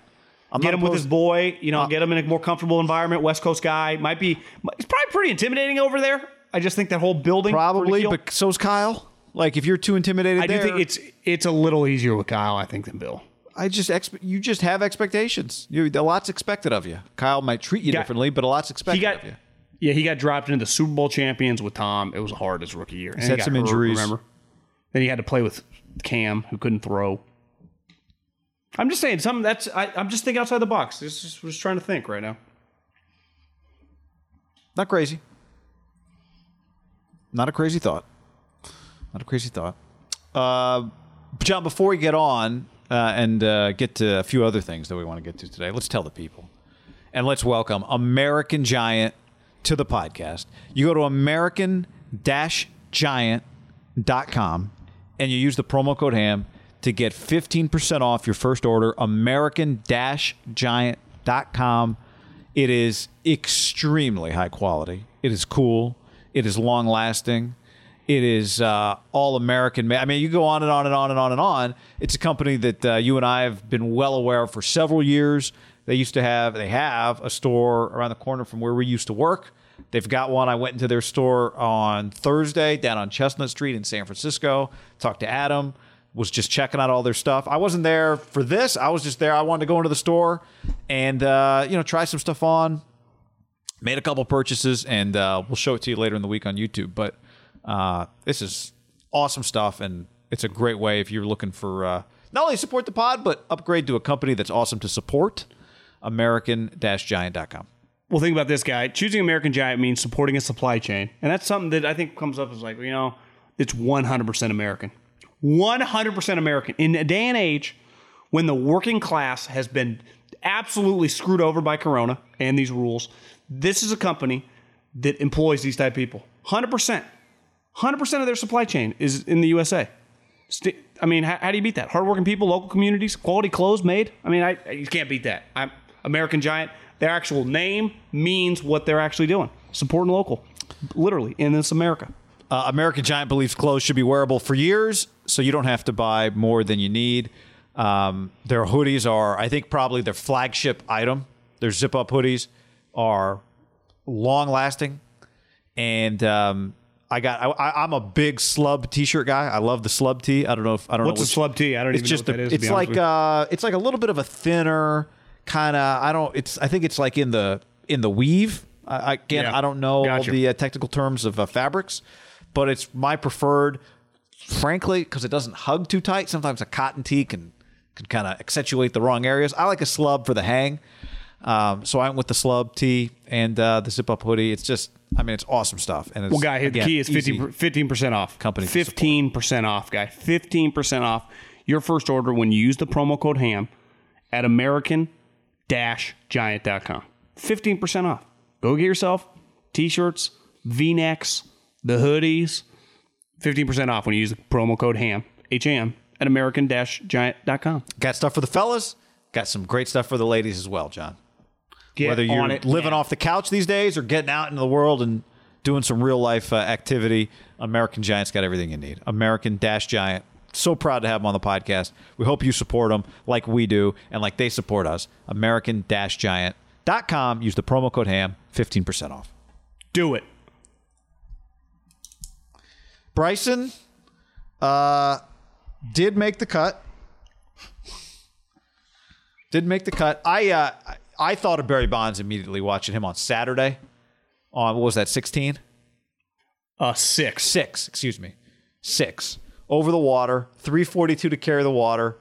I'm get him with his boy. You know, uh, get him in a more comfortable environment. West Coast guy might be. It's probably pretty intimidating over there. I just think that whole building probably. But so's Kyle. Like if you're too intimidated, I there, do think it's it's a little easier with Kyle, I think, than Bill. I just expe- you just have expectations. You, a lot's expected of you. Kyle might treat you got, differently, but a lot's expected got, of you. Yeah, he got dropped into the Super Bowl champions with Tom. It was hard his rookie year. He's and had he some hurt, injuries. Remember? Then he had to play with Cam, who couldn't throw. I'm just saying something that's. I, I'm just thinking outside the box. This is just trying to think right now. Not crazy. Not a crazy thought. Not a crazy thought. Uh, John, before we get on. Uh, and uh, get to a few other things that we want to get to today. Let's tell the people. And let's welcome American Giant to the podcast. You go to American Giant dot com and you use the promo code HAM to get fifteen percent off your first order. American Giant dot com. It is extremely high quality. It is cool. It is long-lasting. It is uh, all American. I mean, you go on and on and on and on and on. It's a company that uh, you and I have been well aware of for several years. They used to have, they have a store around the corner from where we used to work. They've got one. I went into their store on Thursday down on Chestnut Street in San Francisco. Talked to Adam. Was just checking out all their stuff. I wasn't there for this. I was just there. I wanted to go into the store and uh, you know try some stuff on. Made a couple purchases, and uh, we'll show it to you later in the week on YouTube. But Uh, this is awesome stuff, and it's a great way if you're looking for uh, not only support the pod, but upgrade to a company that's awesome to support, American Giant dot com. Well, think about this, guy. Choosing American Giant means supporting a supply chain, and that's something that I think comes up as like, you know, it's one hundred percent American. one hundred percent American. In a day and age when the working class has been absolutely screwed over by Corona and these rules, this is a company that employs these type of people. one hundred percent. one hundred percent of their supply chain is in the U S A. St- I mean, how, how do you beat that? Hardworking people, local communities, quality clothes made. I mean, I, you can't beat that. I'm American Giant. Their actual name means what they're actually doing. Supporting local, literally, in this America. Uh, American Giant believes clothes should be wearable for years, so you don't have to buy more than you need. Um, their hoodies are, I think, probably their flagship item Their zip-up hoodies are long-lasting, and um, I got. I, I'm a big slub T-shirt guy. I love the slub tee. I don't know if I don't What's know what's a slub tee. I don't it's even just know what a, that is. It's like uh, it's like a little bit of a thinner kind of. I don't. It's. I think it's like in the in the weave. I, I can't. Yeah. I don't know gotcha. all the uh, technical terms of uh, fabrics, but it's my preferred. Frankly, because it doesn't hug too tight. Sometimes a cotton tee can can kind of accentuate the wrong areas. I like a slub for the hang. Um, so I went with the slub tee and uh, the zip-up hoodie. It's just, I mean, it's awesome stuff. And it's, well, guy, again, the key is fifteen percent off. Company fifteen percent off, guy. fifteen percent off your first order when you use the promo code HAM at American Giant dot com. fifteen percent off. Go get yourself T-shirts, V-necks, the hoodies. fifteen percent off when you use the promo code HAM, H A M, at American Giant dot com. Got stuff for the fellas. Got some great stuff for the ladies as well, John. Get Whether you're it, living man. off the couch these days or getting out into the world and doing some real-life uh, activity, American Giant's got everything you need. American Giant. So proud to have them on the podcast. We hope you support them like we do and like they support us. American Giant dot com. Use the promo code HAM. fifteen percent off. Do it. Bryson uh, did make the cut. Did make the cut. I uh, I thought of Barry Bonds immediately watching him on Saturday. On what was that, sixteen? Uh, six. Six, excuse me. Six. Over the water, three forty-two to carry the water.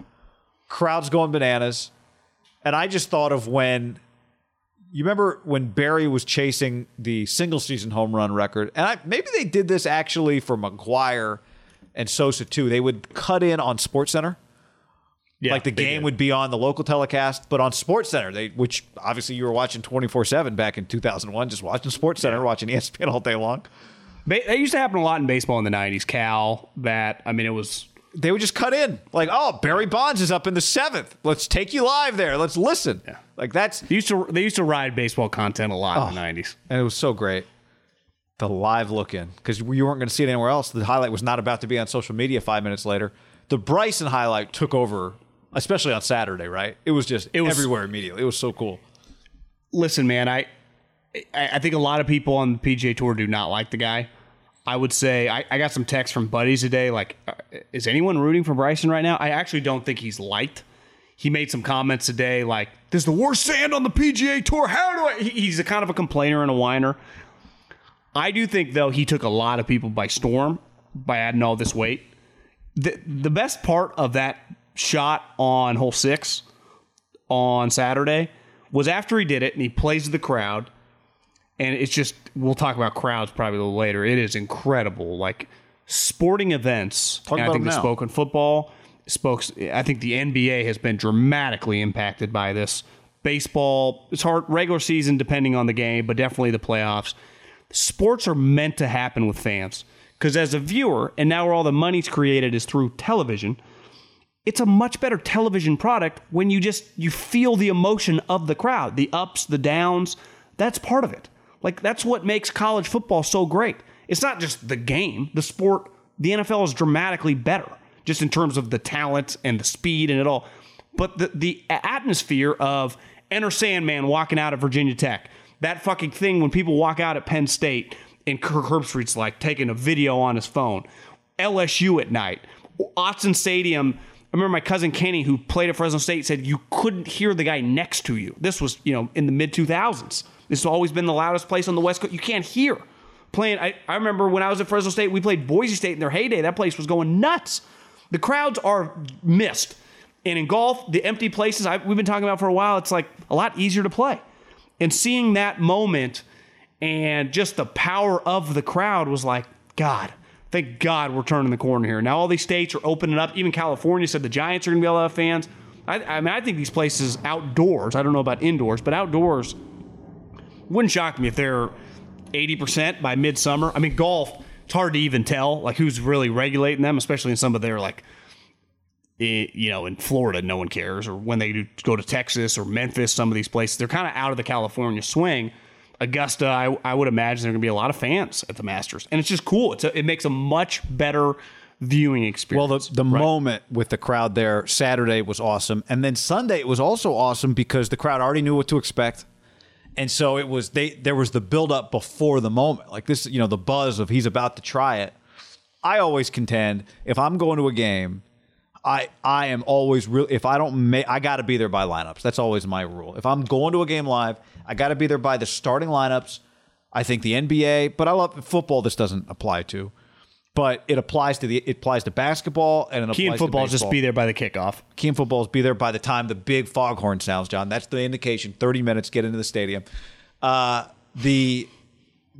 Crowd's going bananas. And I just thought of when, you remember when Barry was chasing the single season home run record? And I, maybe they did this actually for McGuire and Sosa too. They would cut in on SportsCenter. Yeah, like the game did. would be on the local telecast, but on SportsCenter, they which obviously you were watching twenty-four seven back in two thousand one, just watching SportsCenter, yeah. watching E S P N all day long. That used to happen a lot in baseball in the nineties. Cal, that, I mean, it was... They would just cut in. Like, oh, Barry Bonds is up in the seventh. Let's take you live there. Let's listen. Yeah. Like, that's... They used to they used to ride baseball content a lot oh, in the nineties. And it was so great. The live look-in. Because you weren't going to see it anywhere else. The highlight was not about to be on social media five minutes later. The Bryson highlight took over... Especially on Saturday, right? It was just it was, everywhere immediately. It was so cool. Listen, man, I I think a lot of people on the P G A Tour do not like the guy. I would say, I, I got some texts from buddies today, like, is anyone rooting for Bryson right now? I actually don't think he's liked. He made some comments today, like, this is the worst sand on the P G A Tour. How do I? He's a kind of a complainer and a whiner. I do think, though, he took a lot of people by storm by adding all this weight. The, the best part of that shot on hole six on Saturday was after he did it and he plays to the crowd, and it's just, we'll talk about crowds probably a little later. It is incredible, like sporting events. Talk about I think the spoken football spokes. I think the N B A has been dramatically impacted by this. Baseball, it's hard regular season depending on the game, but definitely the playoffs. Sports are meant to happen with fans because as a viewer, and now where all the money's created is through television. It's a much better television product when you just, you feel the emotion of the crowd, the ups, the downs. That's part of it. Like, that's what makes college football so great. It's not just the game, the sport. The N F L is dramatically better just in terms of the talent and the speed and it all. But the, the atmosphere of Enter Sandman walking out of Virginia Tech, that fucking thing when people walk out at Penn State and Kirk Herbstreit's like taking a video on his phone, L S U at night, Autzen Stadium. I remember my cousin Kenny, who played at Fresno State, said you couldn't hear the guy next to you. This was, you know, in the mid two thousands. This has always been the loudest place on the West Coast. You can't hear. Playing. I, I remember when I was at Fresno State, we played Boise State in their heyday. That place was going nuts. The crowds are missed. And in golf, the empty places I, we've been talking about for a while, it's like a lot easier to play. And seeing that moment and just the power of the crowd was like, God. Thank God we're turning the corner here. Now all these states are opening up. Even California said the Giants are going to be able to have fans. I, I mean, I think these places outdoors, I don't know about indoors, but outdoors, wouldn't shock me if they're eighty percent by midsummer. I mean, golf, it's hard to even tell, like, who's really regulating them, especially in some of their, like, you know, in Florida, no one cares. Or when they do go to Texas or Memphis, some of these places, they're kind of out of the California swing. Augusta, I, I would imagine there are going to be a lot of fans at the Masters. And it's just cool. It's a, it makes a much better viewing experience. Well, the, the right? moment with the crowd there Saturday was awesome. And then Sunday it was also awesome because the crowd already knew what to expect. And so it was they there was the buildup before the moment. Like this, you know, the buzz of he's about to try it. I always contend if I'm going to a game, I I am always real. If I don't make, I got to be there by lineups. That's always my rule. If I'm going to a game live, I got to be there by the starting lineups. I think the N B A, but I love football. This doesn't apply to, but it applies to the it applies to basketball and it applies to baseball. Key in football is just be there by the kickoff. Key in football is be there by the time the big foghorn sounds, John. That's the indication. Thirty minutes, get into the stadium. Uh, the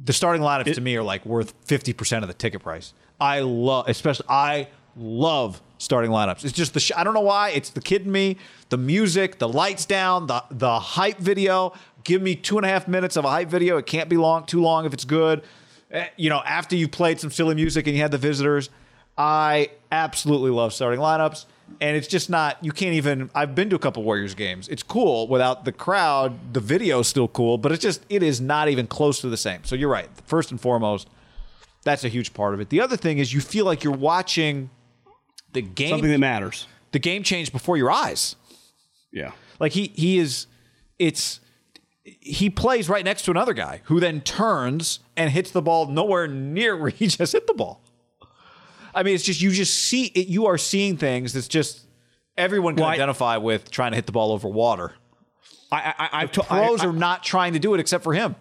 the starting lineups it, to me are like worth fifty percent of the ticket price. I love, especially I love. starting lineups. It's just the sh- I don't know why. It's the kid in me, the music, the lights down, the the hype video. Give me two and a half minutes of a hype video. It can't be long, too long if it's good. You know, after you played some silly music and you had the visitors, I absolutely love starting lineups. And it's just not. You can't even. I've been to a couple Warriors games. It's cool without the crowd. The video is still cool, but it's just it is not even close to the same. So you're right. First and foremost, that's a huge part of it. The other thing is you feel like you're watching. The game, something that matters. The game changed before your eyes. Yeah, like he he is. It's he plays right next to another guy who then turns and hits the ball nowhere near where he just hit the ball. I mean, it's just you just see it. You are seeing things that's just everyone can well, identify I, with trying to hit the ball over water. I, I, I I've the pros I, I, are not trying to do it except for him.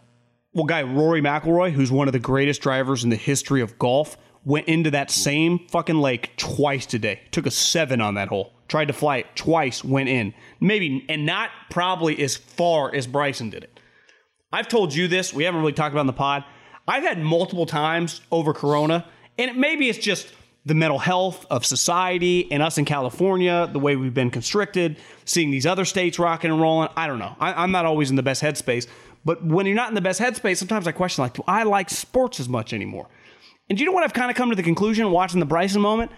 Well, guy Rory McIlroy, who's one of the greatest drivers in the history of golf. Went into that same fucking lake twice today. Took a seven on that hole. Tried to fly it twice, went in. Maybe, and not probably as far as Bryson did it. I've told you this. We haven't really talked about it on the pod. I've had multiple times over Corona, and it, maybe it's just the mental health of society and us in California, the way we've been constricted, seeing these other states rocking and rolling. I don't know. I, I'm not always in the best headspace. But when you're not in the best headspace, sometimes I question, like, do I like sports as much anymore? And do you know what I've kind of come to the conclusion watching the Bryson moment?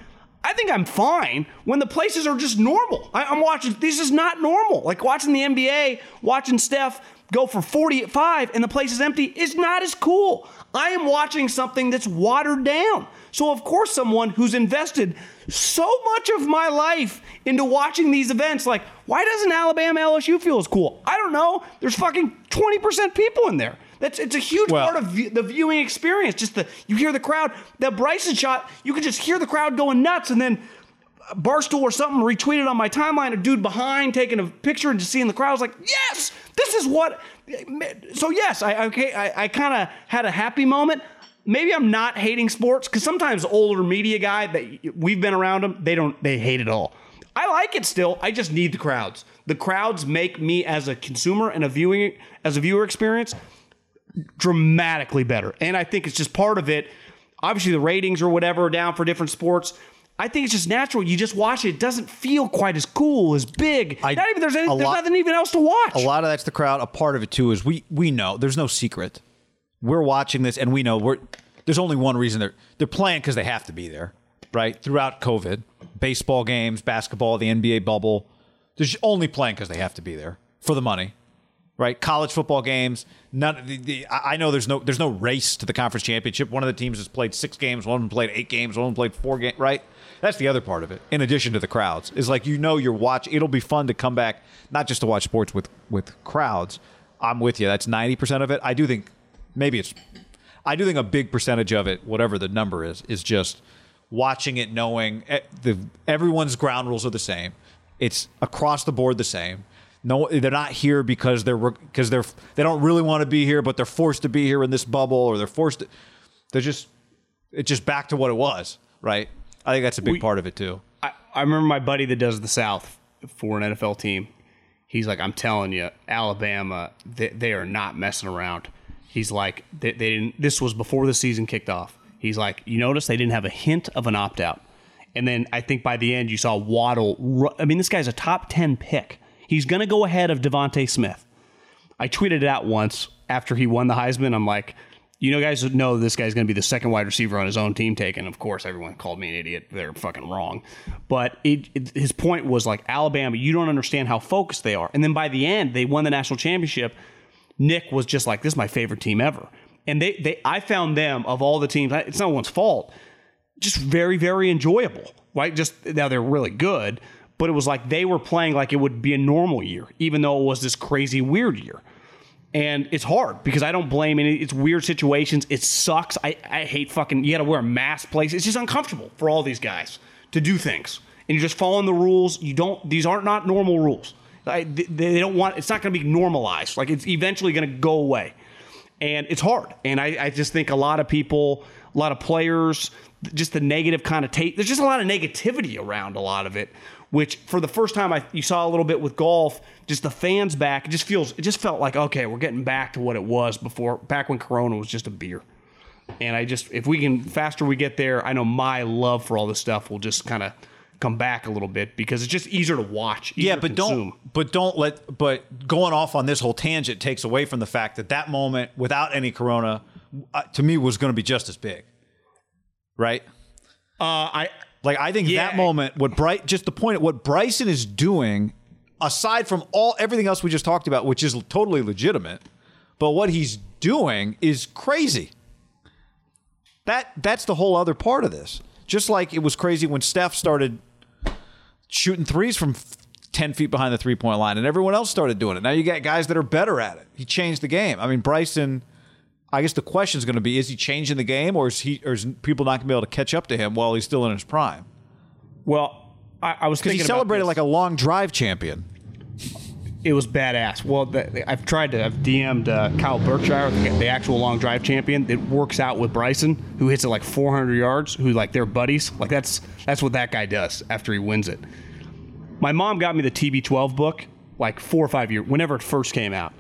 I think I'm fine when the places are just normal. I, I'm watching, this is not normal. Like watching the N B A, watching Steph go for forty-five and the place is empty is not as cool. I am watching something that's watered down. So of course someone who's invested so much of my life into watching these events, like why doesn't Alabama L S U feel as cool? I don't know. There's fucking twenty percent people in there. That's It's a huge well, part of v- the viewing experience. Just the you hear the crowd. That Bryson shot, you could just hear the crowd going nuts. And then Barstool or something retweeted on my timeline, a dude behind taking a picture and just seeing the crowd. I was like, yes, this is what. So, yes, I okay, I, I kind of had a happy moment. Maybe I'm not hating sports because sometimes older media guy that we've been around them, they don't they hate it all. I like it still. I just need the crowds. The crowds make me as a consumer and a viewing as a viewer experience. Dramatically better. And I think it's just part of it. Obviously, the ratings or whatever are down for different sports. I think it's just natural. You just watch it. It doesn't feel quite as cool, as big. I, Not even there's, any, lot, there's nothing even else to watch. A lot of that's the crowd. A part of it, too, is we we know. There's no secret. We're watching this, and we know we're. There's only one reason. They're, they're playing because they have to be there, right? Throughout COVID, baseball games, basketball, the N B A bubble. They're only playing because they have to be there for the money. Right, college football games. None. The, the, I know there's no there's no race to the conference championship. One of the teams has played six games. One of them played eight games. One of them played four games. Right. That's the other part of it. In addition to the crowds, is like you know you're watch. It'll be fun to come back, not just to watch sports with with crowds. I'm with you. That's ninety percent of it. I do think maybe it's. I do think a big percentage of it, whatever the number is, is just watching it, knowing the everyone's ground rules are the same. It's across the board the same. No, they're not here because they're because they're they don't really want to be here, but they're forced to be here in this bubble, or they're forced. To, they're just it's just back to what it was, right? I think that's a big we, part of it too. I, I remember my buddy that does the South for an N F L team. He's like, I'm telling you, Alabama, they, they are not messing around. He's like, they, they didn't. This was before the season kicked off. He's like, you notice they didn't have a hint of an opt out, and then I think by the end you saw Waddle. I mean, this guy's a top ten pick. He's going to go ahead of Devontae Smith. I tweeted it out once after he won the Heisman. I'm like, you know, guys know this guy's going to be the second wide receiver on his own team taken. Of course, everyone called me an idiot. They're fucking wrong. But it, it, his point was like, Alabama, you don't understand how focused they are. And then by the end, they won the national championship. Nick was just like, this is my favorite team ever. And they, they I found them, of all the teams, it's no one's fault. just very, very enjoyable, right? Just now they're really good, but it was like they were playing like it would be a normal year, even though it was this crazy weird year. And it's hard because I don't blame any. It's weird situations. It sucks. I, I hate fucking, you got to wear a mask place. It's just uncomfortable for all these guys to do things. And you're just following the rules. You don't, these aren't not normal rules. I, they, they don't want, it's not going to be normalized. Like it's eventually going to go away. And it's hard. And I, I just think a lot of people, a lot of players, just the negative connotation. There's just a lot of negativity around a lot of it, which for the first time I you saw a little bit with golf, just the fans back. It just feels it just felt like, okay, we're getting back to what it was before, back when Corona was just a beer. And I just if we can faster we get there, I know my love for all this stuff will just kind of come back a little bit because it's just easier to watch. Easier yeah, but don't but don't let but going off on this whole tangent takes away from the fact that that moment without any Corona uh, to me was going to be just as big. Right? Uh, I Like, I think yeah. that moment, what Bry- just the point of what Bryson is doing, aside from all everything else we just talked about, which is totally legitimate, but what he's doing is crazy. That That's the whole other part of this. Just like it was crazy when Steph started shooting threes from ten feet behind the three-point line, and everyone else started doing it. Now you got guys that are better at it. He changed the game. I mean, Bryson... I guess the question is going to be, is he changing the game or is he, or is people not going to be able to catch up to him while he's still in his prime? Well, I, I was thinking he celebrated about this. Like a long drive champion. It was badass. Well, the, I've tried to, I've D M'd uh, Kyle Berkshire, the, the actual long drive champion. It works out with Bryson, who hits it like four hundred yards, who like they're buddies. Like that's, that's what that guy does after he wins it. My mom got me the T B twelve book like four or five years, whenever it first came out.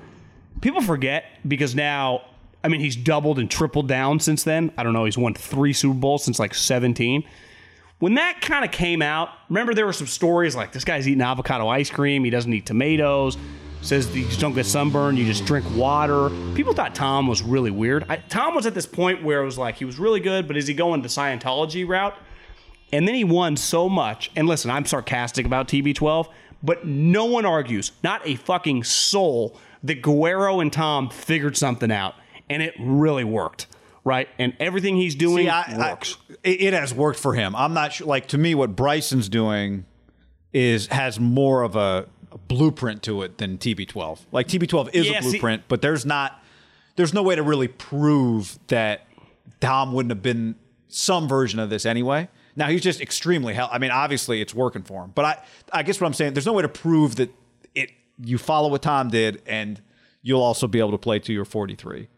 People forget because now... I mean, he's doubled and tripled down since then. I don't know. He's won three Super Bowls since like seventeen. When that kind of came out, remember there were some stories like this guy's eating avocado ice cream. He doesn't eat tomatoes. Says you just don't get sunburn. You just drink water. People thought Tom was really weird. I, Tom was at this point where it was like he was really good, but is he going the Scientology route? And then he won so much. And listen, I'm sarcastic about T B twelve, but no one argues, not a fucking soul, that Guerrero and Tom figured something out. And it really worked, right? And everything he's doing See, I, works. I, it has worked for him. I'm not sure. Like, to me, what Bryson's doing is has more of a, a blueprint to it than T B twelve. Like, T B twelve is yeah, a blueprint, see, but there's not, there's no way to really prove that Tom wouldn't have been some version of this anyway. Now, he's just extremely helpful. I mean, obviously, it's working for him. But I, I guess what I'm saying, there's no way to prove that it. You follow what Tom did, and you'll also be able to play till you're forty-three.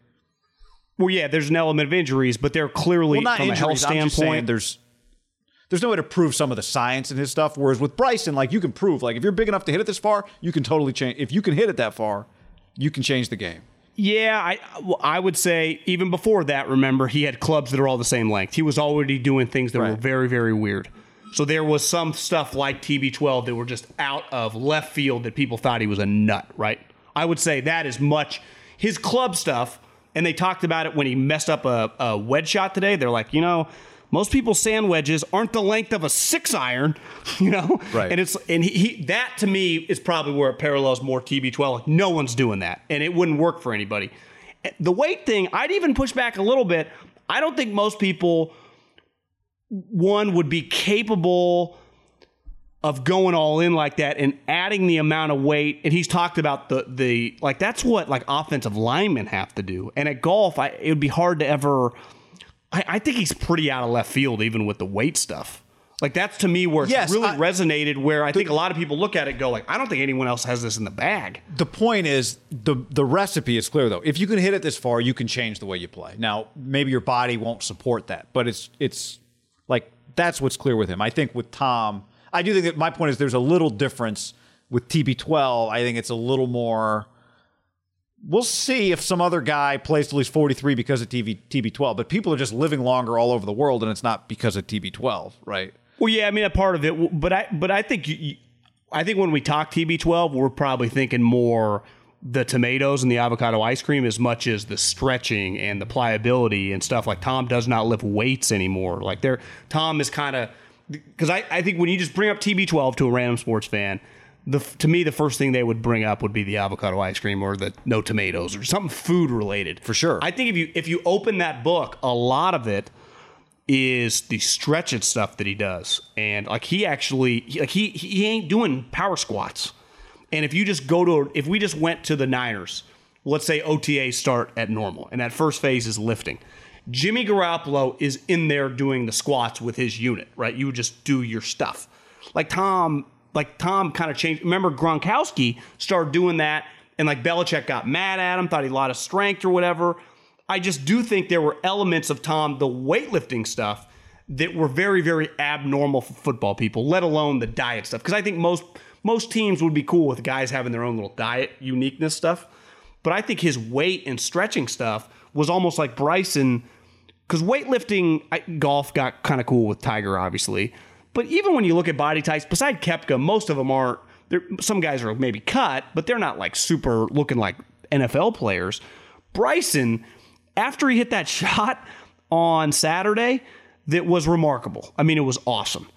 Well, yeah, there's an element of injuries, but they're clearly well, not from injuries, a health standpoint. I'm just saying there's there's no way to prove some of the science in his stuff. Whereas with Bryson, like you can prove, like if you're big enough to hit it this far, you can totally change. If you can hit it that far, you can change the game. Yeah, I I would say even before that, remember he had clubs that are all the same length. He was already doing things that right. were very very weird. So there was some stuff like T B twelve that were just out of left field that people thought he was a nut. Right? I would say that is much his club stuff. And they talked about it when he messed up a, a wedge shot today. They're like, you know, most people's sand wedges aren't the length of a six iron, you know? Right. And it's and he, he that to me is probably where it parallels more T B twelve. Like, no one's doing that, and it wouldn't work for anybody. The weight thing, I'd even push back a little bit. I don't think most people, one, would be capable of going all in like that and adding the amount of weight. And he's talked about the, the like, that's what, like, offensive linemen have to do. And at golf, I, it would be hard to ever... I, I think he's pretty out of left field, even with the weight stuff. Like, that's, to me, where yes, it's really I, resonated, where I the, think a lot of people look at it and go, like, I don't think anyone else has this in the bag. The point is, the the recipe is clear, though. If you can hit it this far, you can change the way you play. Now, maybe your body won't support that, but it's it's, like, that's what's clear with him. I think with Tom... I do think that my point is there's a little difference with T B twelve. I think it's a little more. We'll see if some other guy plays till he's forty-three because of T B twelve, but people are just living longer all over the world, and it's not because of T B twelve, right? Well, yeah, I mean, a part of it, but I, but I think, you, I think when we talk T B twelve, we're probably thinking more the tomatoes and the avocado ice cream as much as the stretching and the pliability and stuff. Like Tom does not lift weights anymore. Like there, Tom is kind of. Because I, I think when you just bring up T B twelve to a random sports fan, the to me, the first thing they would bring up would be the avocado ice cream or the no tomatoes or something food related. For sure. I think if you if you open that book, a lot of it is the stretching stuff that he does. And like he actually, like he he ain't doing power squats. And if you just go to, if we just went to the Niners, let's say O T A start at normal, and that first phase is lifting. Jimmy Garoppolo is in there doing the squats with his unit, right? You just do your stuff. Like Tom, like Tom kind of changed. Remember Gronkowski started doing that, and like Belichick got mad at him, thought he lost strength or whatever. I just do think there were elements of Tom, the weightlifting stuff, that were very, very abnormal for football people, let alone the diet stuff. Because I think most most teams would be cool with guys having their own little diet uniqueness stuff. But I think his weight and stretching stuff was almost like Bryson, because weightlifting, I, golf got kind of cool with Tiger, obviously. But even when you look at body types, beside Koepka, most of them aren't. Some guys are maybe cut, but they're not like super looking like N F L players. Bryson, after he hit that shot on Saturday, that was remarkable. I mean, it was awesome.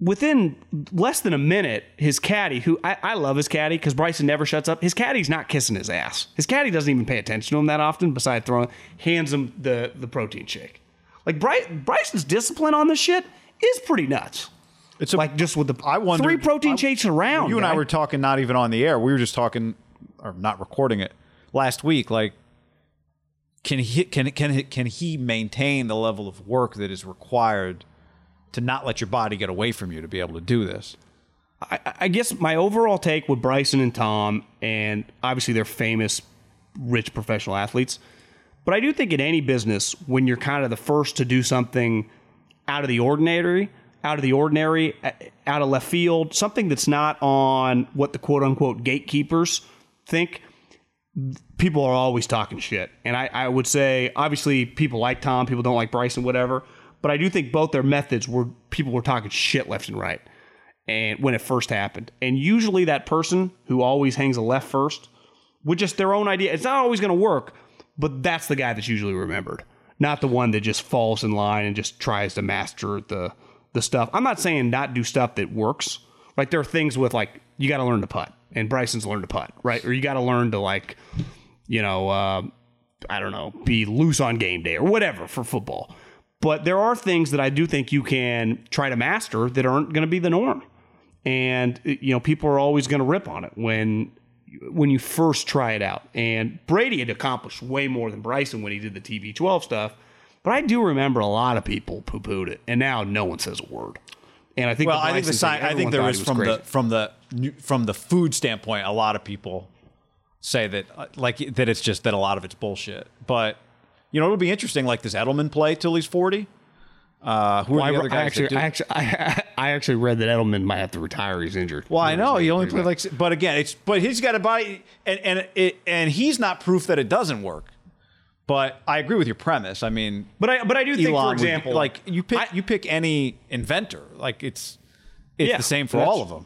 Within less than a minute, his caddy, who I, I love his caddy because Bryson never shuts up. His caddy's not kissing his ass. His caddy doesn't even pay attention to him that often, besides throwing, hands him the, the protein shake. Like Bry, Bryson's discipline on this shit is pretty nuts. It's a, like just with the I wondered, three protein I, shakes around. You and guy. I were talking not even on the air. We were just talking, or not recording it, last week. Like, can he can can can he maintain the level of work that is required to not let your body get away from you to be able to do this? I, I guess my overall take with Bryson and Tom, and obviously they're famous, rich professional athletes, but I do think in any business, when you're kind of the first to do something out of the ordinary, out of the ordinary, out of left field, something that's not on what the quote-unquote gatekeepers think, people are always talking shit. And I, I would say, obviously, people like Tom, people don't like Bryson, whatever, but I do think both their methods were people were talking shit left and right, and when it first happened. And usually that person who always hangs a left first with just their own idea, it's not always going to work, but that's the guy that's usually remembered, not the one that just falls in line and just tries to master the the stuff. I'm not saying not do stuff that works. Like there are things with like, you got to learn to putt, and Bryson's learned to putt, right? Or you got to learn to like, you know, uh, I don't know, be loose on game day or whatever for football. But there are things that I do think you can try to master that aren't going to be the norm. And, you know, people are always going to rip on it when when you first try it out. And Brady had accomplished way more than Bryson when he did the T B twelve stuff. But I do remember a lot of people poo-pooed it. And now no one says a word. And I think well, the Bryson I think the science, thing, I think there was, was from crazy. the from the from the food standpoint, a lot of people say that like that it's just that a lot of it's bullshit. But you know, it'll be interesting, like this Edelman play till he's forty. Uh, who well, are the I, other guys I actually, that I actually, I, I actually read that Edelman might have to retire. He's injured. Well, I know he only played like, but again, it's but he's got a body, and and it, and he's not proof that it doesn't work. But I agree with your premise. I mean, but I but I do think, Elon, for example, would, like you pick I, you pick any inventor, like it's it's yeah, the same for all of them.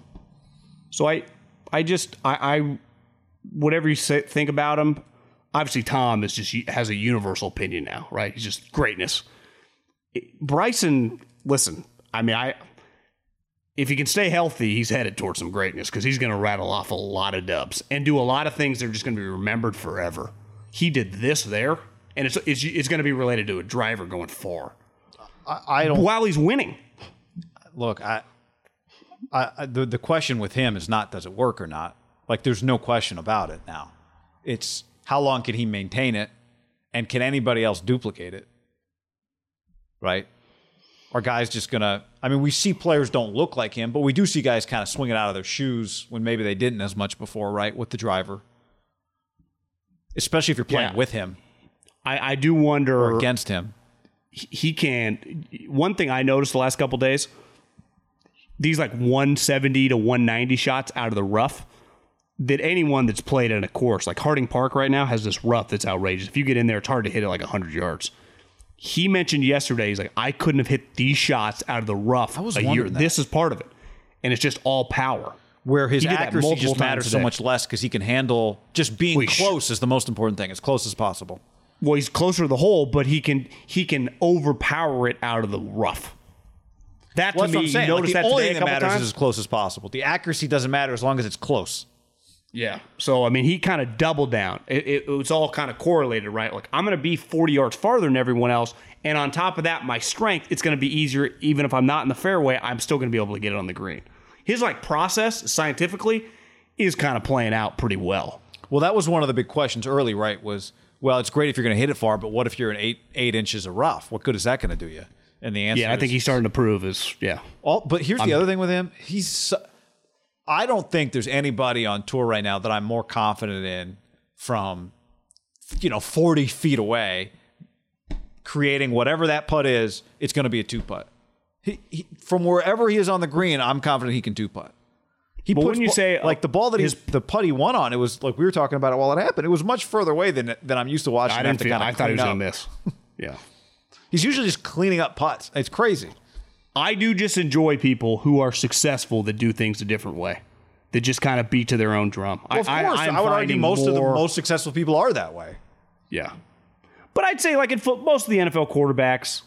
So I I just I, I whatever you say, think about him. Obviously, Tom is just has a universal opinion now, right? He's just greatness. Bryson, listen, I mean, I if he can stay healthy, he's headed towards some greatness because he's going to rattle off a lot of dubs and do a lot of things that are just going to be remembered forever. He did this there, and it's it's, it's going to be related to a driver going far. I, I don't while he's winning. Look, I, I the the question with him is not does it work or not. Like, there's no question about it now. It's how long can he maintain it, and can anybody else duplicate it? Right? Are guys just going to... I mean, we see players don't look like him, but we do see guys kind of swinging out of their shoes when maybe they didn't as much before, right, with the driver. Especially if you're playing yeah. with him. I, I do wonder... Or against him. He can... One thing I noticed the last couple of days, these like one seventy to one ninety shots out of the rough... that anyone that's played in a course, like Harding Park right now has this rough that's outrageous. If you get in there, it's hard to hit it like one hundred yards. He mentioned yesterday, he's like, I couldn't have hit these shots out of the rough I was a year. That. This is part of it. And it's just all power. Where his accuracy just matters so much less because he can handle just being Weesh. close is the most important thing, as close as possible. Well, he's closer to the hole, but he can he can overpower it out of the rough. That well, to me, you notice like, that today a couple times. The only thing that matters times? is as close as possible. The accuracy doesn't matter as long as it's close. Yeah. So, I mean, he kind of doubled down. It, it, it was all kind of correlated, right? Like, I'm going to be forty yards farther than everyone else, And on top of that, my strength, it's going to be easier. Even if I'm not in the fairway, I'm still going to be able to get it on the green. His like process, scientifically, is kind of playing out pretty well. Well, that was one of the big questions early, right, was, well, it's great if you're going to hit it far, but what if you're an eight eight inches of rough? What good is that going to do you? And the answer, yeah, I think he's starting to prove is, yeah. All, but here's I'm, the other thing with him. He's, I don't think there's anybody on tour right now that I'm more confident in from, you know, forty feet away, creating whatever that putt is. It's going to be a two putt. He, he, from wherever he is on the green, I'm confident he can two putt. He but wouldn't you say like the ball that his, he the putt he won on? It was like we were talking about it while it happened. It was much further away than than I'm used to watching. I didn't feel, I thought he was going to miss. Yeah, he's usually just cleaning up putts. It's crazy. I do just enjoy people who are successful that do things a different way, that just kind of beat to their own drum. Well, of I, course, I, I would argue most more, of the most successful people are that way. Yeah, but I'd say like in foot, most of the N F L quarterbacks.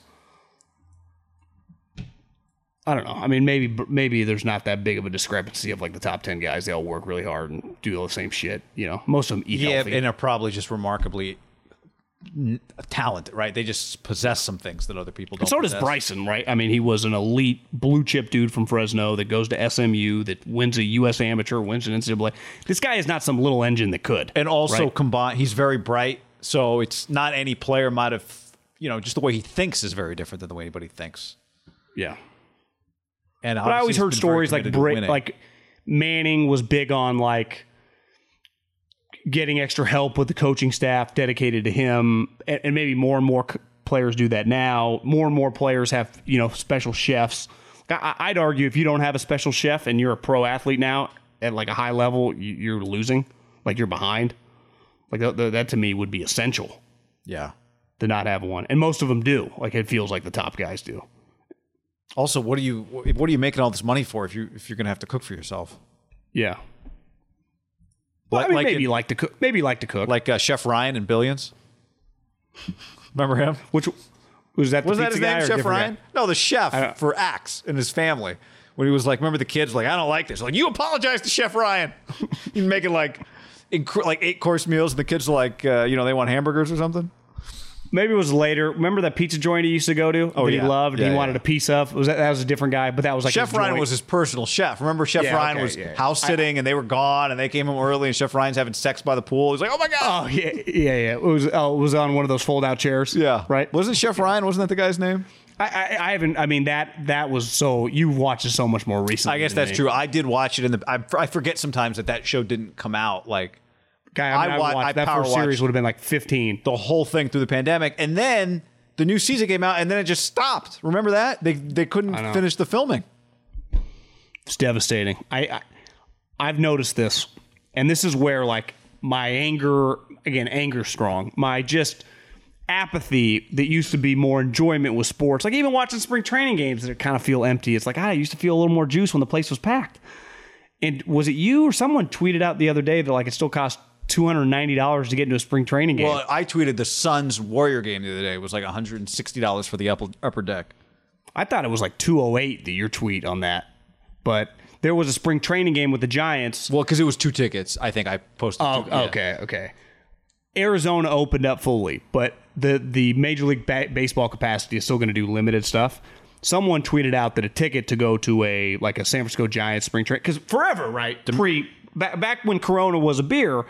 I don't know. I mean, maybe maybe there's not that big of a discrepancy of like the top ten guys. They all work really hard and do all the same shit. You know, most of them eat yeah, healthy. Yeah, and are probably just remarkably talented, right? They just possess some things that other people don't. And so possess. does Bryson, right? I mean, he was an elite blue chip dude from Fresno that goes to S M U, that wins a U S amateur, wins an N C double A. This guy is not some little engine that could. And also right? combined, he's very bright. So it's not any player might have, you know, just the way he thinks is very different than the way anybody thinks. Yeah. And but I always heard stories like Bra- like Manning was big on like getting extra help with the coaching staff dedicated to him, and, and maybe more and more c- players do that now. More and more players have, you know, special chefs. I- I'd argue if you don't have a special chef and you're a pro athlete now at like a high level, you- you're losing. Like you're behind. Like th- th- that to me would be essential. Yeah, to not have one, and most of them do. Like it feels like the top guys do. Also, what are you what are you making all this money for if you if you're gonna have to cook for yourself? Yeah. Well, like, I mean, like maybe in, like to cook. Maybe like to cook. Like uh, Chef Ryan in Billions. Remember him? Which was that? The was that his name, Chef Ryan? Guy? No, the chef for Axe and his family. When he was like, remember the kids like, I don't like this. Like you apologize to Chef Ryan. He's making like inc- like eight course meals, and the kids are like, uh, you know, they want hamburgers or something. Maybe it was later. Remember that pizza joint he used to go to? Oh, that yeah. he loved yeah, he yeah. wanted a piece of? Was that, that was a different guy, but that was like Chef Ryan joint. Was his personal chef. Remember Chef yeah, Ryan okay, was yeah. house sitting I, and they were gone and they came home early and Chef Ryan's having sex by the pool. He's like, oh my God. Oh, yeah, yeah, yeah. It was, oh, it was on one of those fold out chairs. Yeah. Right? Wasn't Chef Ryan, wasn't that the guy's name? I, I, I haven't, I mean, that that was so, you watched it so much more recently. I guess that's me. true. I did watch it in the, I, I forget sometimes that that show didn't come out like. Guy, I, mean, I, I watched, watched that first series would have been like fifteen. The whole thing through the pandemic, and then the new season came out, and then it just stopped. Remember that they they couldn't finish the filming. It's devastating. I, I I've noticed this, and this is where like my anger again, anger strong. My just apathy that used to be more enjoyment with sports, like even watching spring training games that kind of feel empty. It's like ah, I used to feel a little more juice when the place was packed. And was it you or someone tweeted out the other day that like it still cost two hundred ninety dollars to get into a spring training game? Well, I tweeted the Suns Warrior game the other day. It was like one hundred sixty dollars for the upper, upper deck. I thought it was like two oh eight the your tweet on that. But there was a spring training game with the Giants. Well, because it was two tickets. I think I posted oh, two. Oh, okay, yeah. okay. Arizona opened up fully, but the, the Major League ba- Baseball capacity is still going to do limited stuff. Someone tweeted out that a ticket to go to a like a San Francisco Giants spring training, because forever, right, to pre, back, back when Corona was a beer,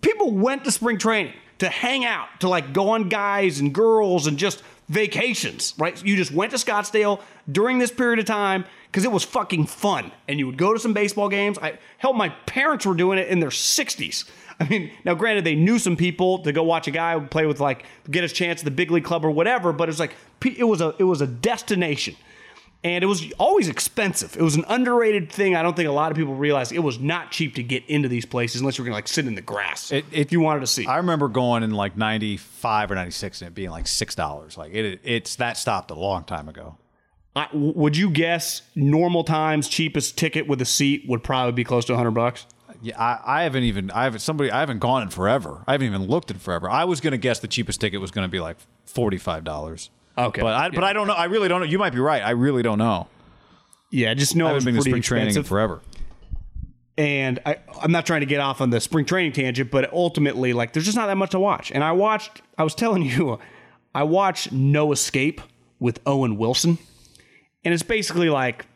people went to spring training to hang out, to like go on guys and girls and just vacations, right? You just went to Scottsdale during this period of time because it was fucking fun. And you would go to some baseball games. I hell, my parents were doing it in their sixties. I mean, now granted, they knew some people to go watch a guy play with like get his chance at the big league club or whatever. But it was like it was a it was a destination. And it was always expensive. It was an underrated thing. I don't think a lot of people realize it was not cheap to get into these places unless you were going to like sit in the grass it, if you wanted to see. I remember going in like ninety-five or ninety-six and it being like six dollars. Like it, it's that stopped a long time ago. I, would you guess normal times cheapest ticket with a seat would probably be close to one hundred bucks? Yeah, I, I haven't even I haven't somebody I haven't gone in forever. I haven't even looked in forever. I was going to guess the cheapest ticket was going to be like forty-five dollars. Okay, but I, yeah. but I don't know. I really don't know. You might be right. I really don't know. Yeah, just know it's been pretty spring training in forever. And I, I'm not trying to get off on the spring training tangent, but ultimately, like, there's just not that much to watch. And I watched. I was telling you, I watched No Escape with Owen Wilson, and it's basically like,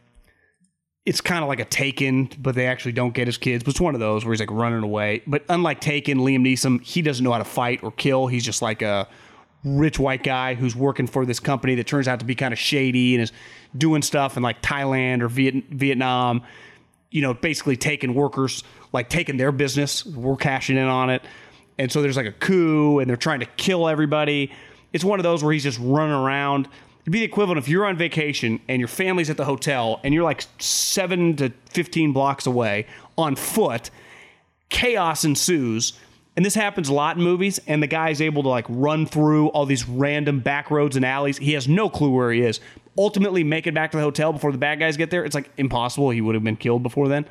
it's kind of like a Taken, but they actually don't get his kids. But it's one of those where he's like running away. But unlike Taken, Liam Neeson, he doesn't know how to fight or kill. He's just like a rich white guy who's working for this company that turns out to be kind of shady and is doing stuff in like Thailand or Viet- Vietnam. You know, basically taking workers, like taking their business. We're cashing in on it. And so there's like a coup and they're trying to kill everybody. It's one of those where he's just running around. It'd be the equivalent if you're on vacation and your family's at the hotel and you're like seven to fifteen blocks away on foot. Chaos ensues. And this happens a lot in movies. And the guy's able to like run through all these random back roads and alleys. He has no clue where he is. Ultimately, make it back to the hotel before the bad guys get there. It's like impossible. He would have been killed before then.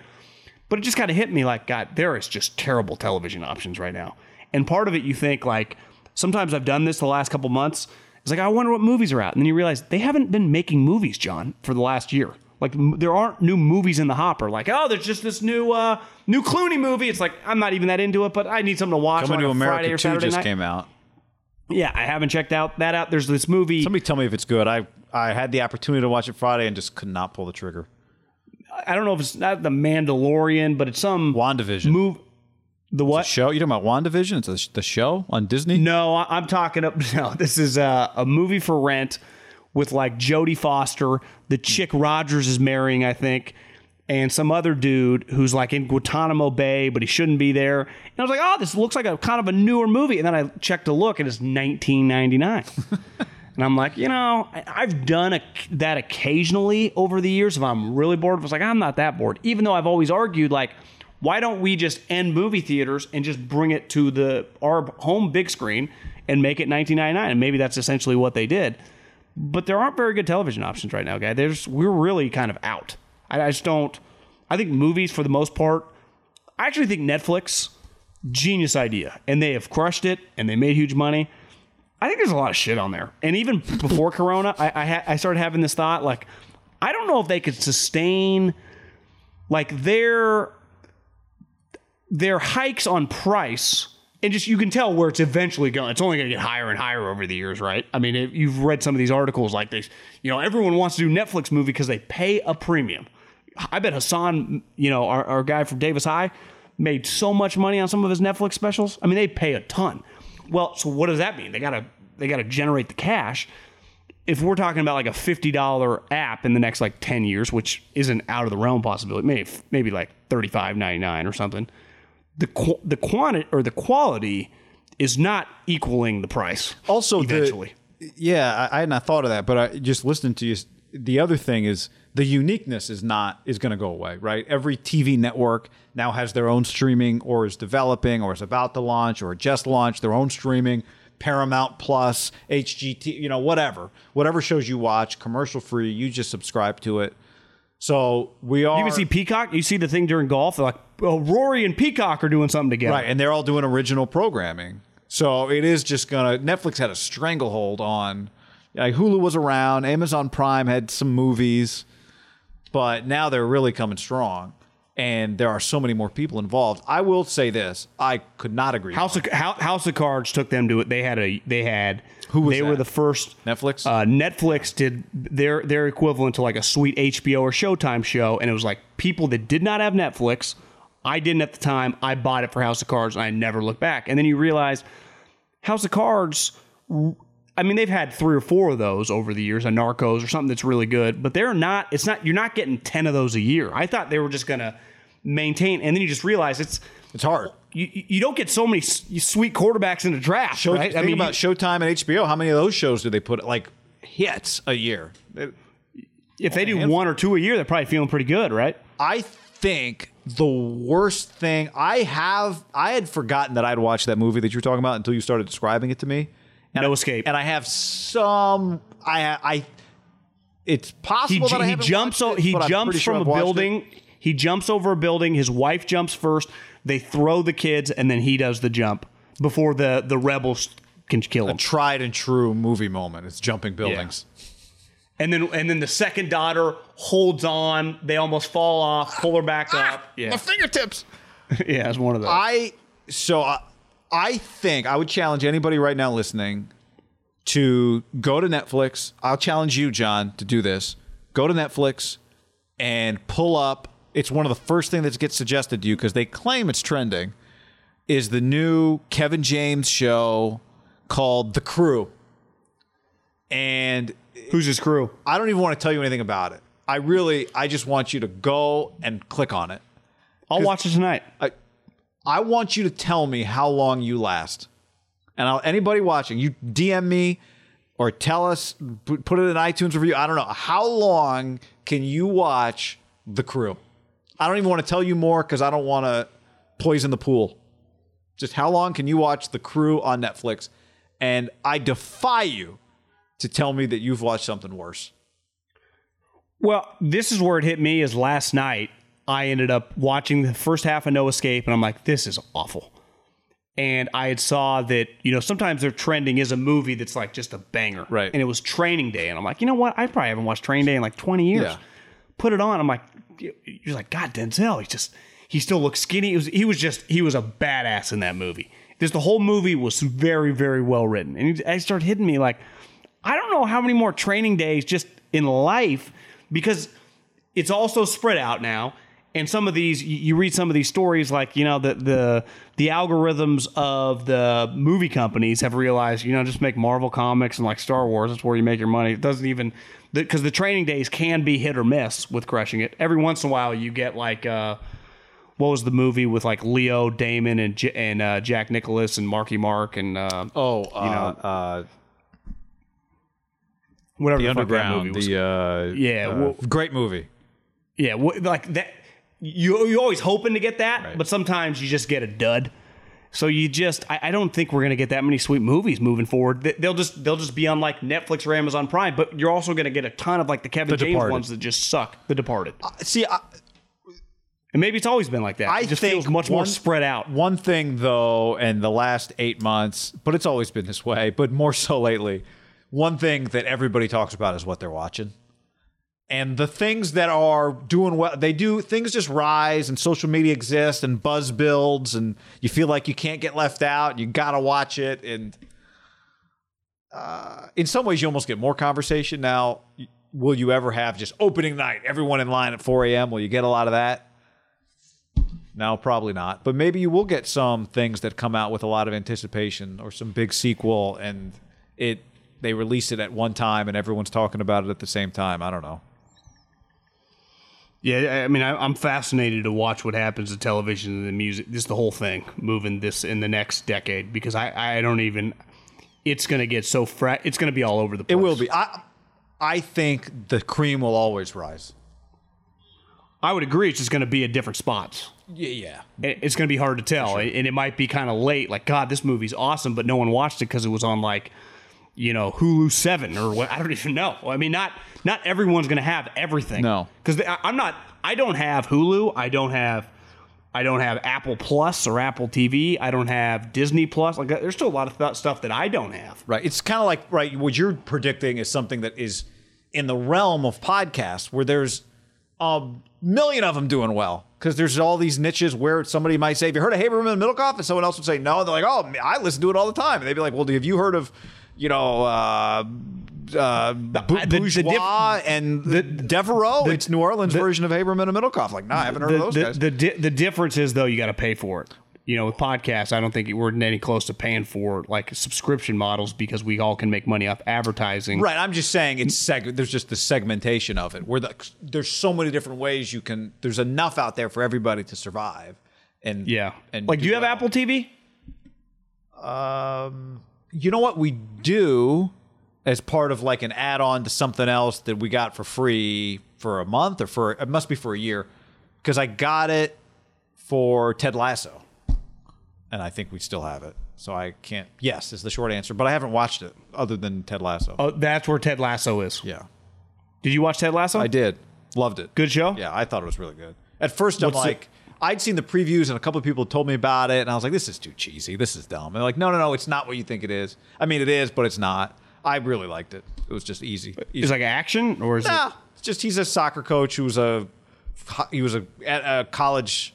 But it just kind of hit me like, God, there is just terrible television options right now. And part of it, you think like, sometimes I've done this the last couple months. It's like, I wonder what movies are out. And then you realize they haven't been making movies, John, for the last year. Like, m- there aren't new movies in the hopper. Like, oh, there's just this new uh, new Clooney movie. It's like, I'm not even that into it, but I need something to watch. Coming to America two Saturday just night. Came out. Yeah, I haven't checked out that out. There's this movie. Somebody tell me if it's good. I, I had the opportunity to watch it Friday and just could not pull the trigger. I don't know if it's not The Mandalorian, but it's some... WandaVision. Move. The what? It's a show? You're talking about WandaVision? It's a, the show on Disney? No, I'm talking up. No, this is a, a movie for rent with like Jodie Foster, the chick Rogers is marrying, I think, and some other dude who's like in Guantanamo Bay, but he shouldn't be there. And I was like, oh, this looks like a kind of a newer movie. And then I checked a look and it's nineteen ninety-nine. And I'm like, you know, I've done a, that occasionally over the years. If I'm really bored, I was like, I'm not that bored. Even though I've always argued like, why don't we just end movie theaters and just bring it to the our home big screen and make it nineteen ninety-nine? And maybe that's essentially what they did. But there aren't very good television options right now, guy. There's we're really kind of out. I, I just don't. I think movies for the most part. I actually think Netflix, genius idea, and they have crushed it and they made huge money. I think there's a lot of shit on there. And even before Corona, I I, ha- I started having this thought like, I don't know if they could sustain like their. Their hikes on price, and just you can tell where it's eventually going. It's only going to get higher and higher over the years, right? I mean, if you've read some of these articles like this. You know, everyone wants to do Netflix movie because they pay a premium. I bet Hassan, you know, our, our guy from Davis High, made so much money on some of his Netflix specials. I mean, they pay a ton. Well, so what does that mean? They gotta they gotta generate the cash. If we're talking about like a fifty dollars app in the next like ten years, which isn't out of the realm possibility, maybe maybe like thirty-five ninety-nine or something. The qu- the quantity or the quality is not equaling the price. Also, eventually, the, yeah, I, I hadn't thought of that, but I just listened to you. The other thing is the uniqueness is not is going to go away, right? Every T V network now has their own streaming, or is developing, or is about to launch, or just launched their own streaming. Paramount Plus, H G T V, you know, whatever, whatever shows you watch, commercial free, you just subscribe to it. So we are. You can see Peacock. You see the thing during golf. They're like, well, Rory and Peacock are doing something together. Right. And they're all doing original programming. So it is just going to. Netflix had a stranglehold on. Like Hulu was around. Amazon Prime had some movies. But now they're really coming strong. And there are so many more people involved. I will say this. I could not agree. House of, House of Cards took them to it. They had a they had who was they that? Were the first Netflix. Uh, Netflix did their their equivalent to like a sweet H B O or Showtime show, and it was like people that did not have Netflix. I didn't at the time. I bought it for House of Cards, and I never looked back. And then you realize House of Cards. I mean, they've had three or four of those over the years, a Narcos or something that's really good, but they're not, it's not, you're not getting ten of those a year. I thought they were just going to maintain. And then you just realize it's, it's hard. You you don't get so many sweet quarterbacks in the draft. Show, right? Think I mean, about you, Showtime and H B O. How many of those shows do they put like hits a year? If they do one or two a year, they're probably feeling pretty good, right? I think the worst thing I have, I had forgotten that I'd watched that movie that you were talking about until you started describing it to me. And no I, Escape. And I have some. I. I. It's possible he, that I he jumps. It, he jumps from sure a building. It. He jumps over a building. His wife jumps first. They throw the kids, and then he does the jump before the the rebels can kill him. A tried and true movie moment. It's jumping buildings. Yeah. And then and then the second daughter holds on. They almost fall off. Pull her back ah, up. Yeah. My fingertips. Yeah, it's one of those. I so. I, I think I would challenge anybody right now listening to go to Netflix. I'll challenge you, John, to do this. Go to Netflix and pull up. It's one of the first things that gets suggested to you because they claim it's trending, is the new Kevin James show called The Crew. And who's his crew? I don't even want to tell you anything about it. I really, I just want you to go and click on it. I'll watch it tonight. I, I want you to tell me how long you last. And I'll, anybody watching, you D M me or tell us, put it in an iTunes review. I don't know. How long can you watch The Crew? I don't even want to tell you more because I don't want to poison the pool. Just how long can you watch The Crew on Netflix? And I defy you to tell me that you've watched something worse. Well, this is where it hit me is last night. I ended up watching the first half of No Escape, and I'm like, this is awful. And I had saw that, you know, sometimes their trending is a movie that's like just a banger. Right. And it was Training Day. And I'm like, you know what? I probably haven't watched Training Day in like twenty years. Yeah. Put it on. I'm like, you're like, God, Denzel, he just, he still looks skinny. It was, he was just, he was a badass in that movie. Just the whole movie was very, very well written. And it started hitting me like, I don't know how many more Training Days just in life, because it's also spread out now. And some of these, you read some of these stories like, you know, the the the algorithms of the movie companies have realized, you know, just make Marvel comics and like Star Wars. That's where you make your money. It doesn't even, because the, the Training Days can be hit or miss with crushing it. Every once in a while you get like, uh, what was the movie with like Leo, Damon, and J- and uh, Jack Nicklaus and Marky Mark and, uh, oh, you uh, know, uh, whatever the, the Underground, movie the, uh, yeah, uh, well, great movie. Yeah. Well, like that. You, you're always hoping to get that, right, but sometimes you just get a dud. So you just, I, I don't think we're going to get that many sweet movies moving forward. They'll just they'll just be on like Netflix or Amazon Prime, but you're also going to get a ton of like the Kevin the James Departed. Ones that just suck. The Departed. Uh, see, I, and maybe it's always been like that. I it just think feels much one, more spread out. One thing though, and the last eight months, but it's always been this way, but more so lately, one thing that everybody talks about is what they're watching. And the things that are doing well, they do, things just rise and social media exists and buzz builds and you feel like you can't get left out. You got to watch it. And uh, in some ways you almost get more conversation. Now, will you ever have just opening night, everyone in line at four a.m.? Will you get a lot of that? No, probably not. But maybe you will get some things that come out with a lot of anticipation or some big sequel and it they release it at one time and everyone's talking about it at the same time. I don't know. Yeah, I mean, I, I'm fascinated to watch what happens to television and the music, just the whole thing, moving this in the next decade, because I, I don't even, it's going to get so, fra- it's going to be all over the place. It will be. I I think the cream will always rise. I would agree. It's just going to be at different spots. Yeah, yeah. It, it's going to be hard to tell, sure. And it might be kind of late, like, God, this movie's awesome, but no one watched it because it was on, like, you know, Hulu seven or what? I don't even know. I mean, not not everyone's going to have everything. No, because I'm not. I don't have Hulu. I don't have. I don't have Apple Plus or Apple T V. I don't have Disney Plus. Like, there's still a lot of th- stuff that I don't have. Right. It's kind of like right. What you're predicting is something that is in the realm of podcasts, where there's a million of them doing well because there's all these niches where somebody might say, "Have you heard of Haberman and Middlecoff?" And someone else would say, "No." And they're like, "Oh, I listen to it all the time." And they'd be like, "Well, have you heard of?" You know, uh, uh, bourgeois the, the diff- and the, Devereaux. The, it's New Orleans the, version of Haberman and Middlecoff. Like, nah, I haven't heard the, of those the, guys. The, di- the difference is, though, you got to pay for it. You know, with podcasts, I don't think we're any close to paying for, like, subscription models because we all can make money off advertising. Right. I'm just saying it's seg- there's just the segmentation of it where the, there's so many different ways you can – there's enough out there for everybody to survive. And yeah. And like, do you have well. Apple T V? Um – You know what we do as part of like an add-on to something else that we got for free for a month or for, it must be for a year, because I got it for Ted Lasso, and I think we still have it. So I can't, yes, is the short answer, but I haven't watched it other than Ted Lasso. Oh, that's where Ted Lasso is. Yeah. Did you watch Ted Lasso? I did. Loved it. Good show? Yeah, I thought it was really good. At first, I'm What's like... It? I'd seen the previews and a couple of people told me about it. And I was like, this is too cheesy. This is dumb. And they're like, no, no, no. It's not what you think it is. I mean, it is, but it's not. I really liked it. It was just easy. easy. It's like action or is nah, it? It's just he's a soccer coach who was a he was a, a college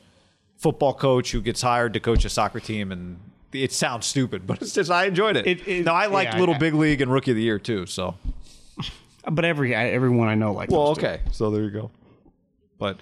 football coach who gets hired to coach a soccer team. And it sounds stupid, but it's just I enjoyed it. it, it no, I liked yeah, Little I, Big League and Rookie of the Year too. So, but every everyone I know likes. Well, okay, too. So there you go. But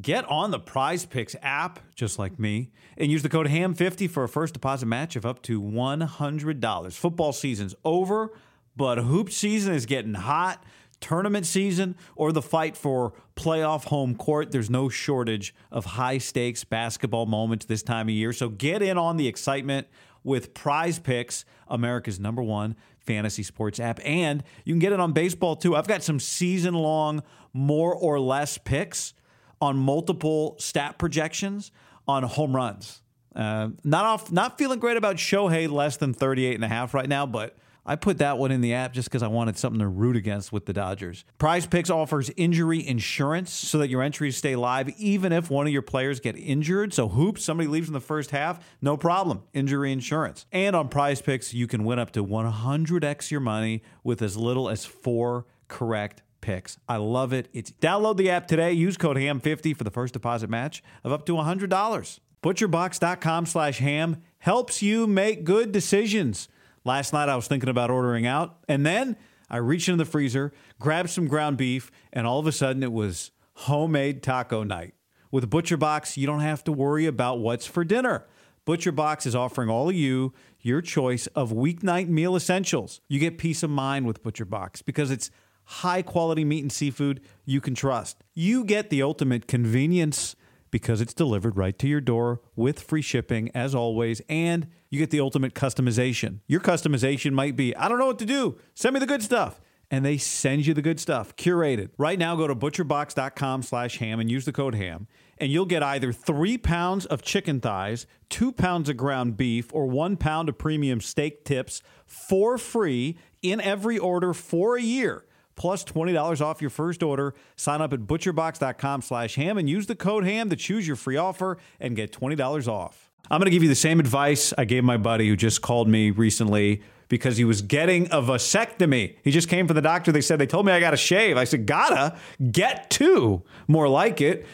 get on the Prize Picks app, just like me, and use the code H A M fifty for a first deposit match of up to one hundred dollars. Football season's over, but hoop season is getting hot. Tournament season or the fight for playoff home court, there's no shortage of high-stakes basketball moments this time of year. So get in on the excitement with Prize Picks, America's number one fantasy sports app. And you can get it on baseball, too. I've got some season-long more or less picks on multiple stat projections on home runs. Uh, not off, not feeling great about Shohei less than thirty-eight and a half right now, but I put that one in the app just because I wanted something to root against with the Dodgers. Prize Picks offers injury insurance so that your entries stay live even if one of your players get injured. So hoops, somebody leaves in the first half, no problem, injury insurance. And on Prize Picks, you can win up to one hundred x your money with as little as four correct picks. I love it. It's download the app today. Use code H A M fifty for the first deposit match of up to one hundred dollars. Butcherbox.com slash ham helps you make good decisions. Last night, I was thinking about ordering out, and then I reached into the freezer, grabbed some ground beef, and all of a sudden, it was homemade taco night. With ButcherBox, you don't have to worry about what's for dinner. ButcherBox is offering all of you your choice of weeknight meal essentials. You get peace of mind with ButcherBox because it's high-quality meat and seafood you can trust. You get the ultimate convenience because it's delivered right to your door with free shipping, as always, and you get the ultimate customization. Your customization might be, I don't know what to do. Send me the good stuff. And they send you the good stuff, curated. Right now, go to butcherbox.com slash ham and use the code ham, and you'll get either three pounds of chicken thighs, two pounds of ground beef, or one pound of premium steak tips for free in every order for a year. Plus twenty dollars off your first order. Sign up at butcherbox.com slash ham and use the code ham to choose your free offer and get twenty dollars off. I'm going to give you the same advice I gave my buddy who just called me recently because he was getting a vasectomy. He just came from the doctor. They said, they told me I got to shave. I said, gotta get two, more like it.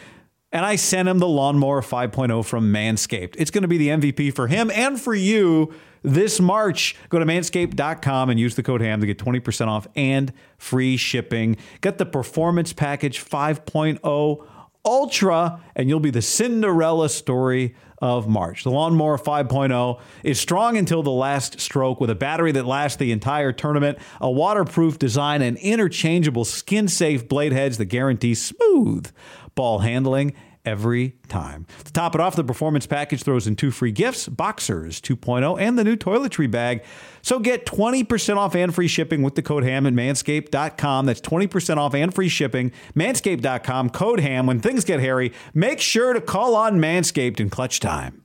And I sent him the Lawnmower five point oh from Manscaped. It's going to be the M V P for him and for you this March. Go to manscaped dot com and use the code ham to get twenty percent off and free shipping. Get the Performance Package five point oh Ultra, and you'll be the Cinderella story of March. The Lawnmower five point oh is strong until the last stroke with a battery that lasts the entire tournament, a waterproof design, and interchangeable skin-safe blade heads that guarantee smooth ball handling every time. To top it off, the Performance Package throws in two free gifts, Boxers two point oh and the new toiletry bag. So get twenty percent off and free shipping with the code ham at manscaped dot com. That's twenty percent off and free shipping, manscaped dot com, code ham. When things get hairy, make sure to call on Manscaped in clutch time.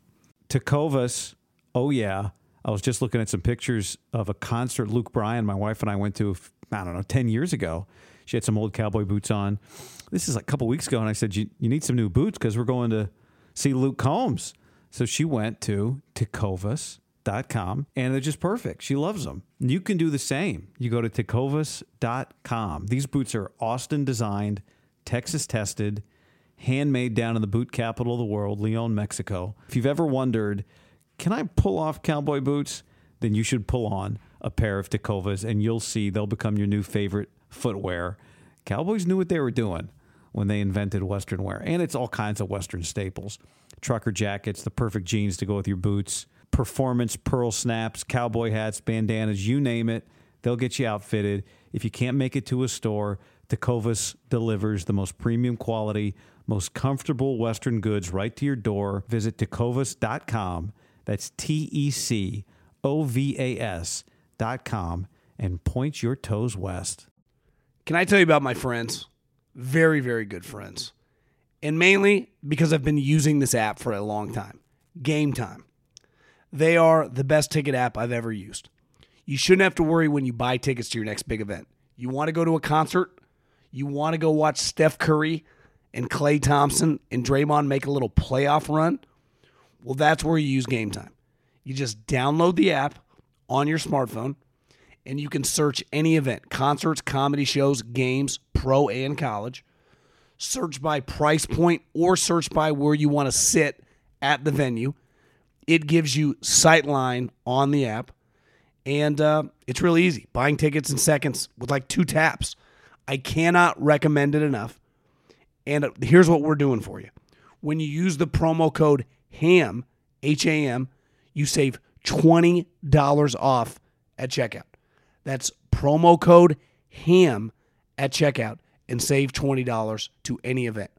Tecovas, oh yeah. I was just looking at some pictures of a concert Luke Bryan, my wife and I went to, I don't know, ten years ago. She had some old cowboy boots on. This is like a couple weeks ago, and I said, you, you need some new boots because we're going to see Luke Combs. So she went to tecovas dot com, and they're just perfect. She loves them. You can do the same. You go to tecovas dot com. These boots are Austin-designed, Texas-tested, handmade down in the boot capital of the world, Leon, Mexico. If you've ever wondered, can I pull off cowboy boots? Then you should pull on a pair of Tecovas, and you'll see they'll become your new favorite footwear. Cowboys knew what they were doing when they invented Western wear, and it's all kinds of Western staples. Trucker jackets, the perfect jeans to go with your boots, performance pearl snaps, cowboy hats, bandanas, you name it, they'll get you outfitted. If you can't make it to a store, Tecovas delivers the most premium quality, most comfortable Western goods right to your door. Visit tecovas dot com. That's T E C O V A S dot com and point your toes west. Can I tell you about my friends? Very, very good friends. And mainly because I've been using this app for a long time. Game Time. They are the best ticket app I've ever used. You shouldn't have to worry when you buy tickets to your next big event. You want to go to a concert? You want to go watch Steph Curry and Klay Thompson and Draymond make a little playoff run? Well, that's where you use Game Time. You just download the app on your smartphone, and you can search any event, concerts, comedy shows, games, pro and college. Search by price point or search by where you want to sit at the venue. It gives you Sightline on the app, and uh, it's really easy. Buying tickets in seconds with like two taps. I cannot recommend it enough. And here's what we're doing for you. When you use the promo code HAM, H A M, you save twenty dollars off at checkout. That's promo code HAM at checkout and save twenty dollars to any event.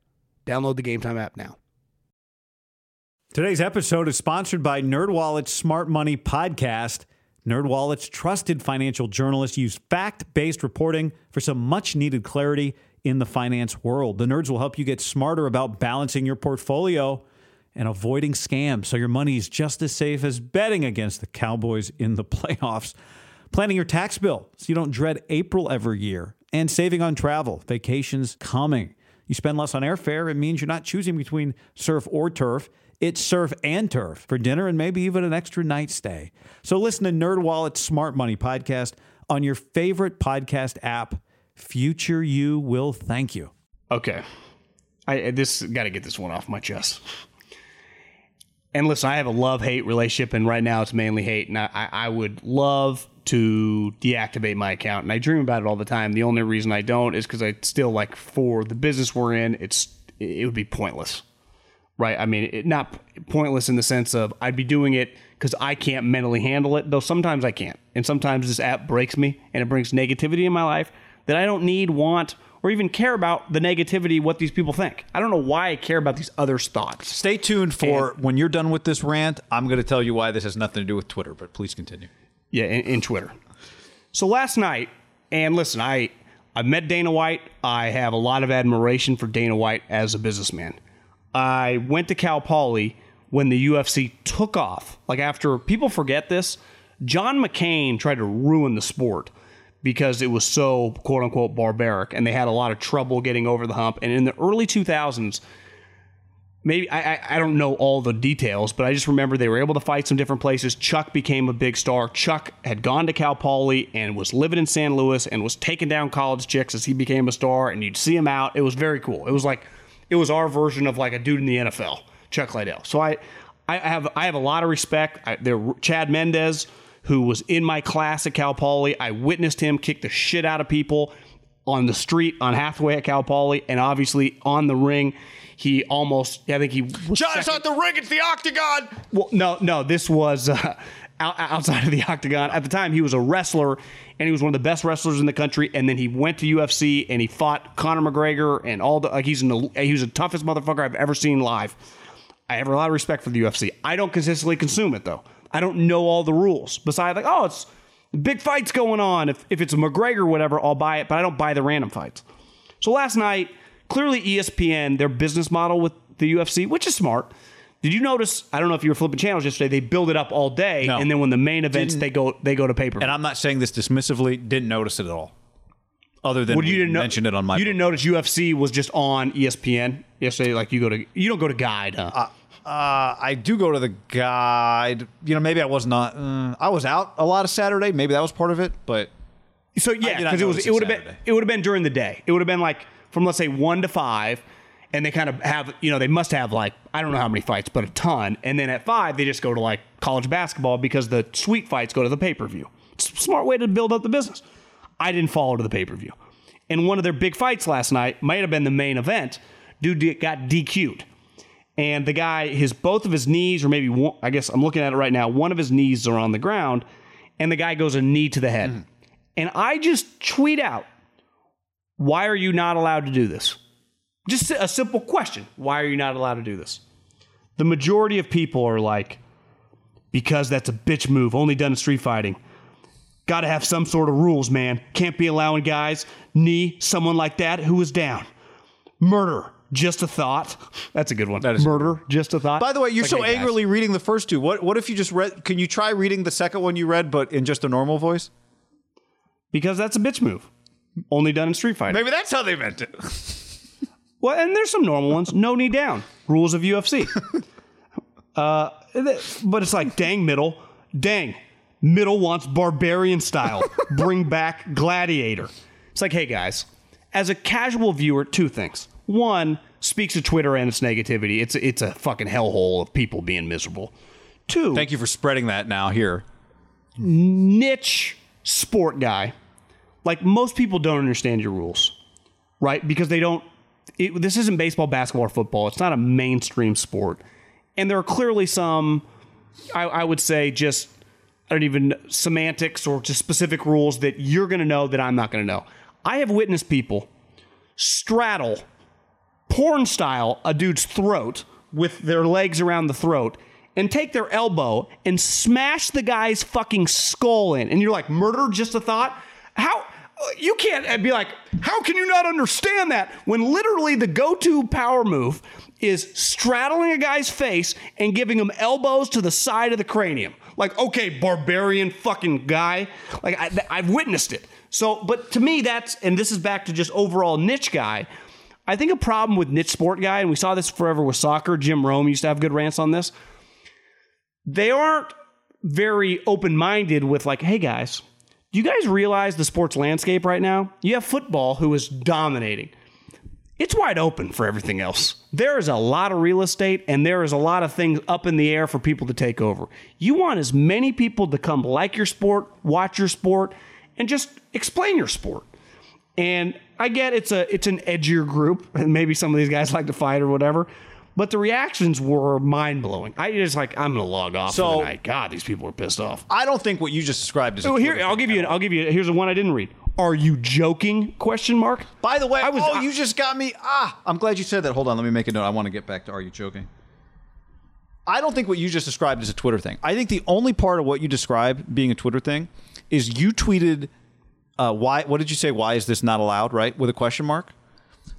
Download the Game Time app now. Today's episode is sponsored by NerdWallet's Smart Money Podcast. NerdWallet's trusted financial journalists use fact-based reporting for some much-needed clarity in the finance world. The nerds will help you get smarter about balancing your portfolio and avoiding scams, so your money is just as safe as betting against the Cowboys in the playoffs. Planning your tax bill so you don't dread April every year. And saving on travel. Vacation's coming. You spend less on airfare. It means you're not choosing between surf or turf. It's surf and turf for dinner and maybe even an extra night stay. So listen to NerdWallet's Smart Money Podcast on your favorite podcast app. Future you will thank you. Okay. I this got to get this one off my chest. And listen, I have a love-hate relationship, and right now it's mainly hate, and I, I would love to deactivate my account, and I dream about it all the time. The only reason I don't is because I still, like, for the business we're in, it's it would be pointless. Right, I mean, it, not pointless in the sense of I'd be doing it because I can't mentally handle it, though sometimes I can't. And sometimes this app breaks me, and it brings negativity in my life that I don't need, want, or even care about the negativity, what these people think. I don't know why I care about these others' thoughts. Stay tuned for and, when you're done with this rant, I'm going to tell you why this has nothing to do with Twitter, but please continue. Yeah, in, in Twitter. So last night, and listen, I, I met Dana White. I have a lot of admiration for Dana White as a businessman. I went to Cal Poly when the U F C took off. Like, after, people forget this, John McCain tried to ruin the sport because it was so, quote-unquote, barbaric, and they had a lot of trouble getting over the hump. And in the early two thousands, maybe, I, I, I don't know all the details, but I just remember they were able to fight some different places. Chuck became a big star. Chuck had gone to Cal Poly and was living in San Luis and was taking down college chicks as he became a star, and you'd see him out. It was very cool. It was like... It was our version of like a dude in the N F L, Chuck Liddell. So I, I have I have a lot of respect. I, there, Chad Mendez, who was in my class at Cal Poly, I witnessed him kick the shit out of people on the street on Hathaway at Cal Poly, and obviously on the ring, he almost. I think he. Was John, it's not the ring; it's the octagon. Well, no, no, this was uh, outside of the octagon. At the time, he was a wrestler, and he was one of the best wrestlers in the country, and then he went to U F C, and he fought Conor McGregor, and all the, like, he's, in the, he was the toughest motherfucker I've ever seen live. I have a lot of respect for the U F C. I don't consistently consume it, though. I don't know all the rules. Besides, like, oh, it's big fights going on. If, if it's a McGregor or whatever, I'll buy it, but I don't buy the random fights. So last night, clearly E S P N, their business model with the U F C, which is smart. Did you notice, I don't know if you were flipping channels yesterday, they build it up all day, no. And then when the main events, didn't, they go they go to pay-per-view. And I'm not saying this dismissively, didn't notice it at all, other than well, you didn't mention no- it on my You book. Didn't notice U F C was just on E S P N yesterday? Like, you go to, you don't go to Guide, huh? Uh, uh, I do go to the Guide. You know, maybe I was not, uh, I was out a lot of Saturday, maybe that was part of it, but... So, yeah, because it was it would have been it would have been during the day. It would have been, like, from, let's say, one to five... And they kind of have, you know, they must have, like, I don't know how many fights, but a ton. And then at five, they just go to, like, college basketball because the sweet fights go to the pay-per-view. It's a smart way to build up the business. I didn't follow to the pay-per-view. And one of their big fights last night might have been the main event. Dude got D Q'd. And the guy, his both of his knees, or maybe, one, I guess I'm looking at it right now, one of his knees are on the ground, and the guy goes a knee to the head. Mm. And I just tweet out, why are you not allowed to do this? Just a simple question. Why are you not allowed to do this? The majority of people are like, because that's a bitch move, only done in street fighting. Got to have some sort of rules, man. Can't be allowing guys knee someone like that who is down. Murder, just a thought. That's a good one. That is Murder, cool. Just a thought. By the way, you're like, so hey, angrily guys. Reading the first two. What What if you just read? Can you try reading the second one you read, but in just a normal voice? Because that's a bitch move, only done in street fighting. Maybe that's how they meant it. Well, and there's some normal ones. No knee down. Rules of U F C. Uh, but it's like, dang, middle. Dang. Middle wants barbarian style. Bring back gladiator. It's like, hey, guys. As a casual viewer, two things. One, speaks to Twitter and its negativity. It's, it's a fucking hellhole of people being miserable. Two. Thank you for spreading that now here. Niche sport guy. Like, most people don't understand your rules, right? Because they don't. It, this isn't baseball, basketball, or football. It's not a mainstream sport. And there are clearly some, I, I would say, just, I don't even, semantics or just specific rules that you're going to know that I'm not going to know. I have witnessed people straddle, porn style, a dude's throat with their legs around the throat and take their elbow and smash the guy's fucking skull in. And you're like, murder, just a thought? How... You can't be like, how can you not understand that? When literally the go-to power move is straddling a guy's face and giving him elbows to the side of the cranium. Like, okay, barbarian fucking guy. Like, I, I've witnessed it. So, but to me, that's, and this is back to just overall niche guy. I think a problem with niche sport guy, and we saw this forever with soccer. Jim Rome used to have good rants on this. They aren't very open-minded with like, hey guys, do you guys realize the sports landscape right now? You have football, who is dominating. It's wide open for everything else. There is a lot of real estate, and there is a lot of things up in the air for people to take over. You want as many people to come like your sport, watch your sport, and just explain your sport. And I get it's a it's an edgier group, and maybe some of these guys like to fight or whatever, but the reactions were mind-blowing. I just like, I'm going to log off so, for the night. God, these people are pissed off. I don't think what you just described is... Oh, here, I'll give you an, I'll give you... Here's the one I didn't read. Are you joking? Question mark. By the way, I was, oh, I, you just got me... Ah, I'm glad you said that. Hold on, let me make a note. I want to get back to are you joking. I don't think what you just described is a Twitter thing. I think the only part of what you described being a Twitter thing is you tweeted, uh, why? What did you say? Why is this not allowed, right? With a question mark?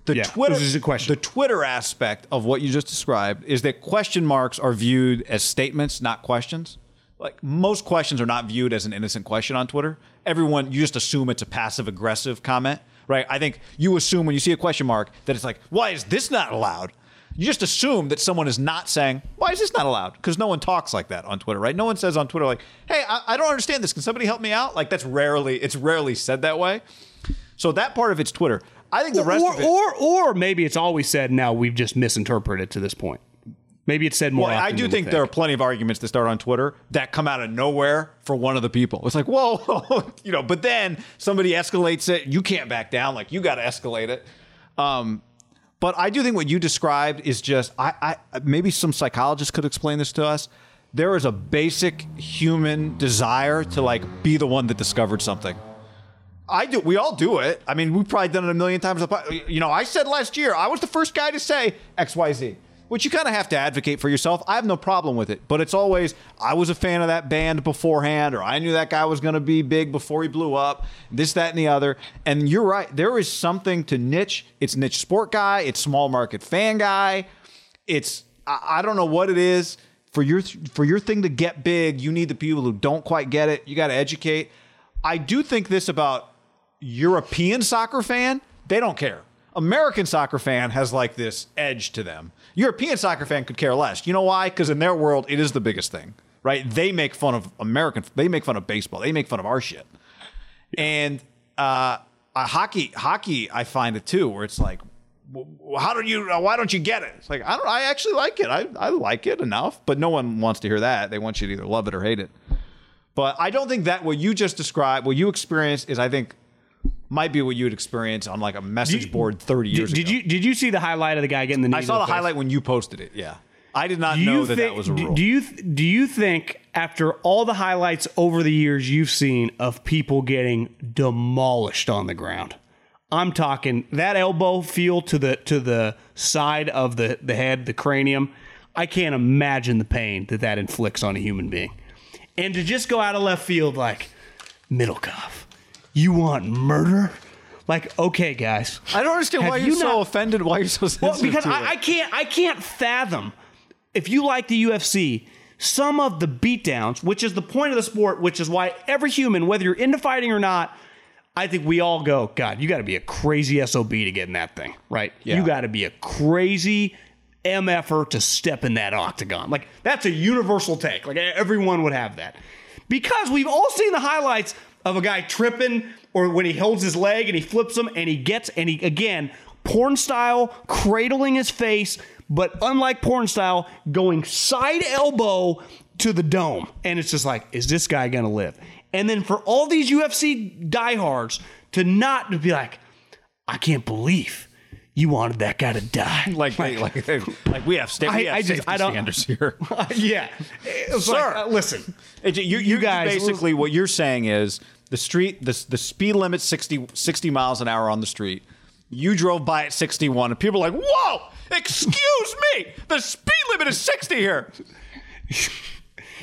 The yeah, Twitter, this is a question. The Twitter aspect of what you just described is that question marks are viewed as statements, not questions. Like, most questions are not viewed as an innocent question on Twitter. Everyone, you just assume it's a passive-aggressive comment, right? I think you assume when you see a question mark that it's like, why is this not allowed? You just assume that someone is not saying, why is this not allowed? Because no one talks like that on Twitter, right? No one says on Twitter, like, hey, I, I don't understand this. Can somebody help me out? Like, that's rarely, it's rarely said that way. So that part of it's Twitter. I think the rest or, of it... Or, or maybe it's always said, now we've just misinterpreted to this point. Maybe it's said more well, often. I do think, think there are plenty of arguments that start on Twitter that come out of nowhere for one of the people. It's like, whoa, you know, but then somebody escalates it. You can't back down. Like, you got to escalate it. Um, but I do think what you described is just, I, I maybe some psychologists could explain this to us. There is a basic human desire to, like, be the one that discovered something. I do. We all do it. I mean, we've probably done it a million times. You know, I said last year, I was the first guy to say X Y Z, which you kind of have to advocate for yourself. I have no problem with it, but it's always, I was a fan of that band beforehand, or I knew that guy was going to be big before he blew up, this, that, and the other. And you're right. There is something to niche. It's niche sport guy. It's small market fan guy. It's, I, I don't know what it is. For your, for your thing to get big, you need the people who don't quite get it. You got to educate. I do think this about European soccer fan, they don't care. American soccer fan has like this edge to them. European soccer fan could care less. You know why? Because in their world, it is the biggest thing, right? They make fun of American, they make fun of baseball, they make fun of our shit. And uh, uh, hockey, hockey, I find it too, where it's like, how do you? Why don't you get it? It's like, I don't. I actually like it. I I like it enough, but no one wants to hear that. They want you to either love it or hate it. But I don't think that what you just described, what you experienced, is I think. Might be what you would experience on like a message you, board thirty years did, ago. Did you did you see the highlight of the guy getting the knee? I saw the, the highlight when you posted it. Yeah, I did not know that think, that was a rule. Do you do you think after all the highlights over the years you've seen of people getting demolished on the ground, I'm talking that elbow feel to the to the side of the the head, the cranium. I can't imagine the pain that that inflicts on a human being, and to just go out of left field like middle cuff. You want murder? Like, okay, guys. I don't understand why you're you so not, offended, why you're so sensitive well, because to I, it. I can't, I can't fathom, if you like the U F C, some of the beatdowns, which is the point of the sport, which is why every human, whether you're into fighting or not, I think we all go, God, you got to be a crazy S O B to get in that thing, right? Yeah. You got to be a crazy M F-er to step in that octagon. Like, that's a universal take. Like, everyone would have that. Because we've all seen the highlights of a guy tripping, or when he holds his leg and he flips him and he gets, and he, again, porn style, cradling his face, but unlike porn style, going side elbow to the dome. And it's just like, is this guy going to live? And then for all these U F C diehards to not to be like, I can't believe you wanted that guy to die. Like, like, like, like, like we have, sta- I, we have I safety just, I standards here. Yeah. Sir, like, uh, listen. It, you, you, you guys. Basically, what you're saying is the street, the, the speed limit's sixty, sixty miles an hour on the street. You drove by at sixty-one, and people are like, whoa, excuse me, the speed limit is sixty here.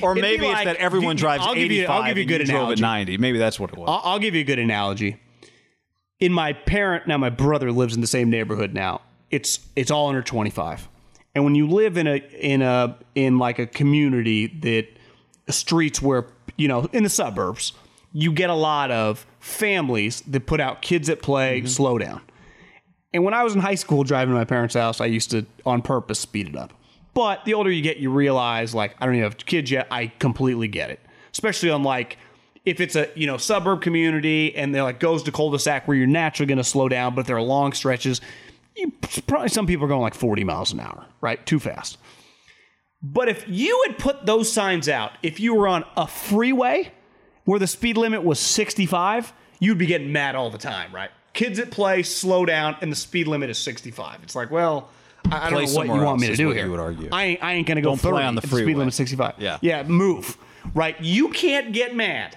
Or It'd maybe like, it's that everyone you, drives I'll eighty-five give you, I'll give you a good and you drove at ninety. Maybe that's what it was. I'll, I'll give you a good analogy. In my parent, now my brother lives in the same neighborhood now. It's it's all under twenty-five. And when you live in a in a in like a community that streets where, you know, in the suburbs, you get a lot of families that put out kids at play, mm-hmm. slow down. And when I was in high school driving to my parents' house, I used to on purpose speed it up. But the older you get, you realize like I don't even have kids yet. I completely get it. Especially on like if it's a, you know, suburb community and they're like goes to cul-de-sac where you're naturally going to slow down, but there are long stretches. You, probably some people are going like forty miles an hour, right? Too fast. But if you had put those signs out, if you were on a freeway where the speed limit was sixty-five, you'd be getting mad all the time, right? Kids at play, slow down, and the speed limit is sixty-five. It's like, well, I, I don't know what you want me to do here. You would argue. I ain't, I ain't going to go don't thirty play on the freeway. The speed limit is sixty-five. Yeah. Yeah, move. Right? You can't get mad.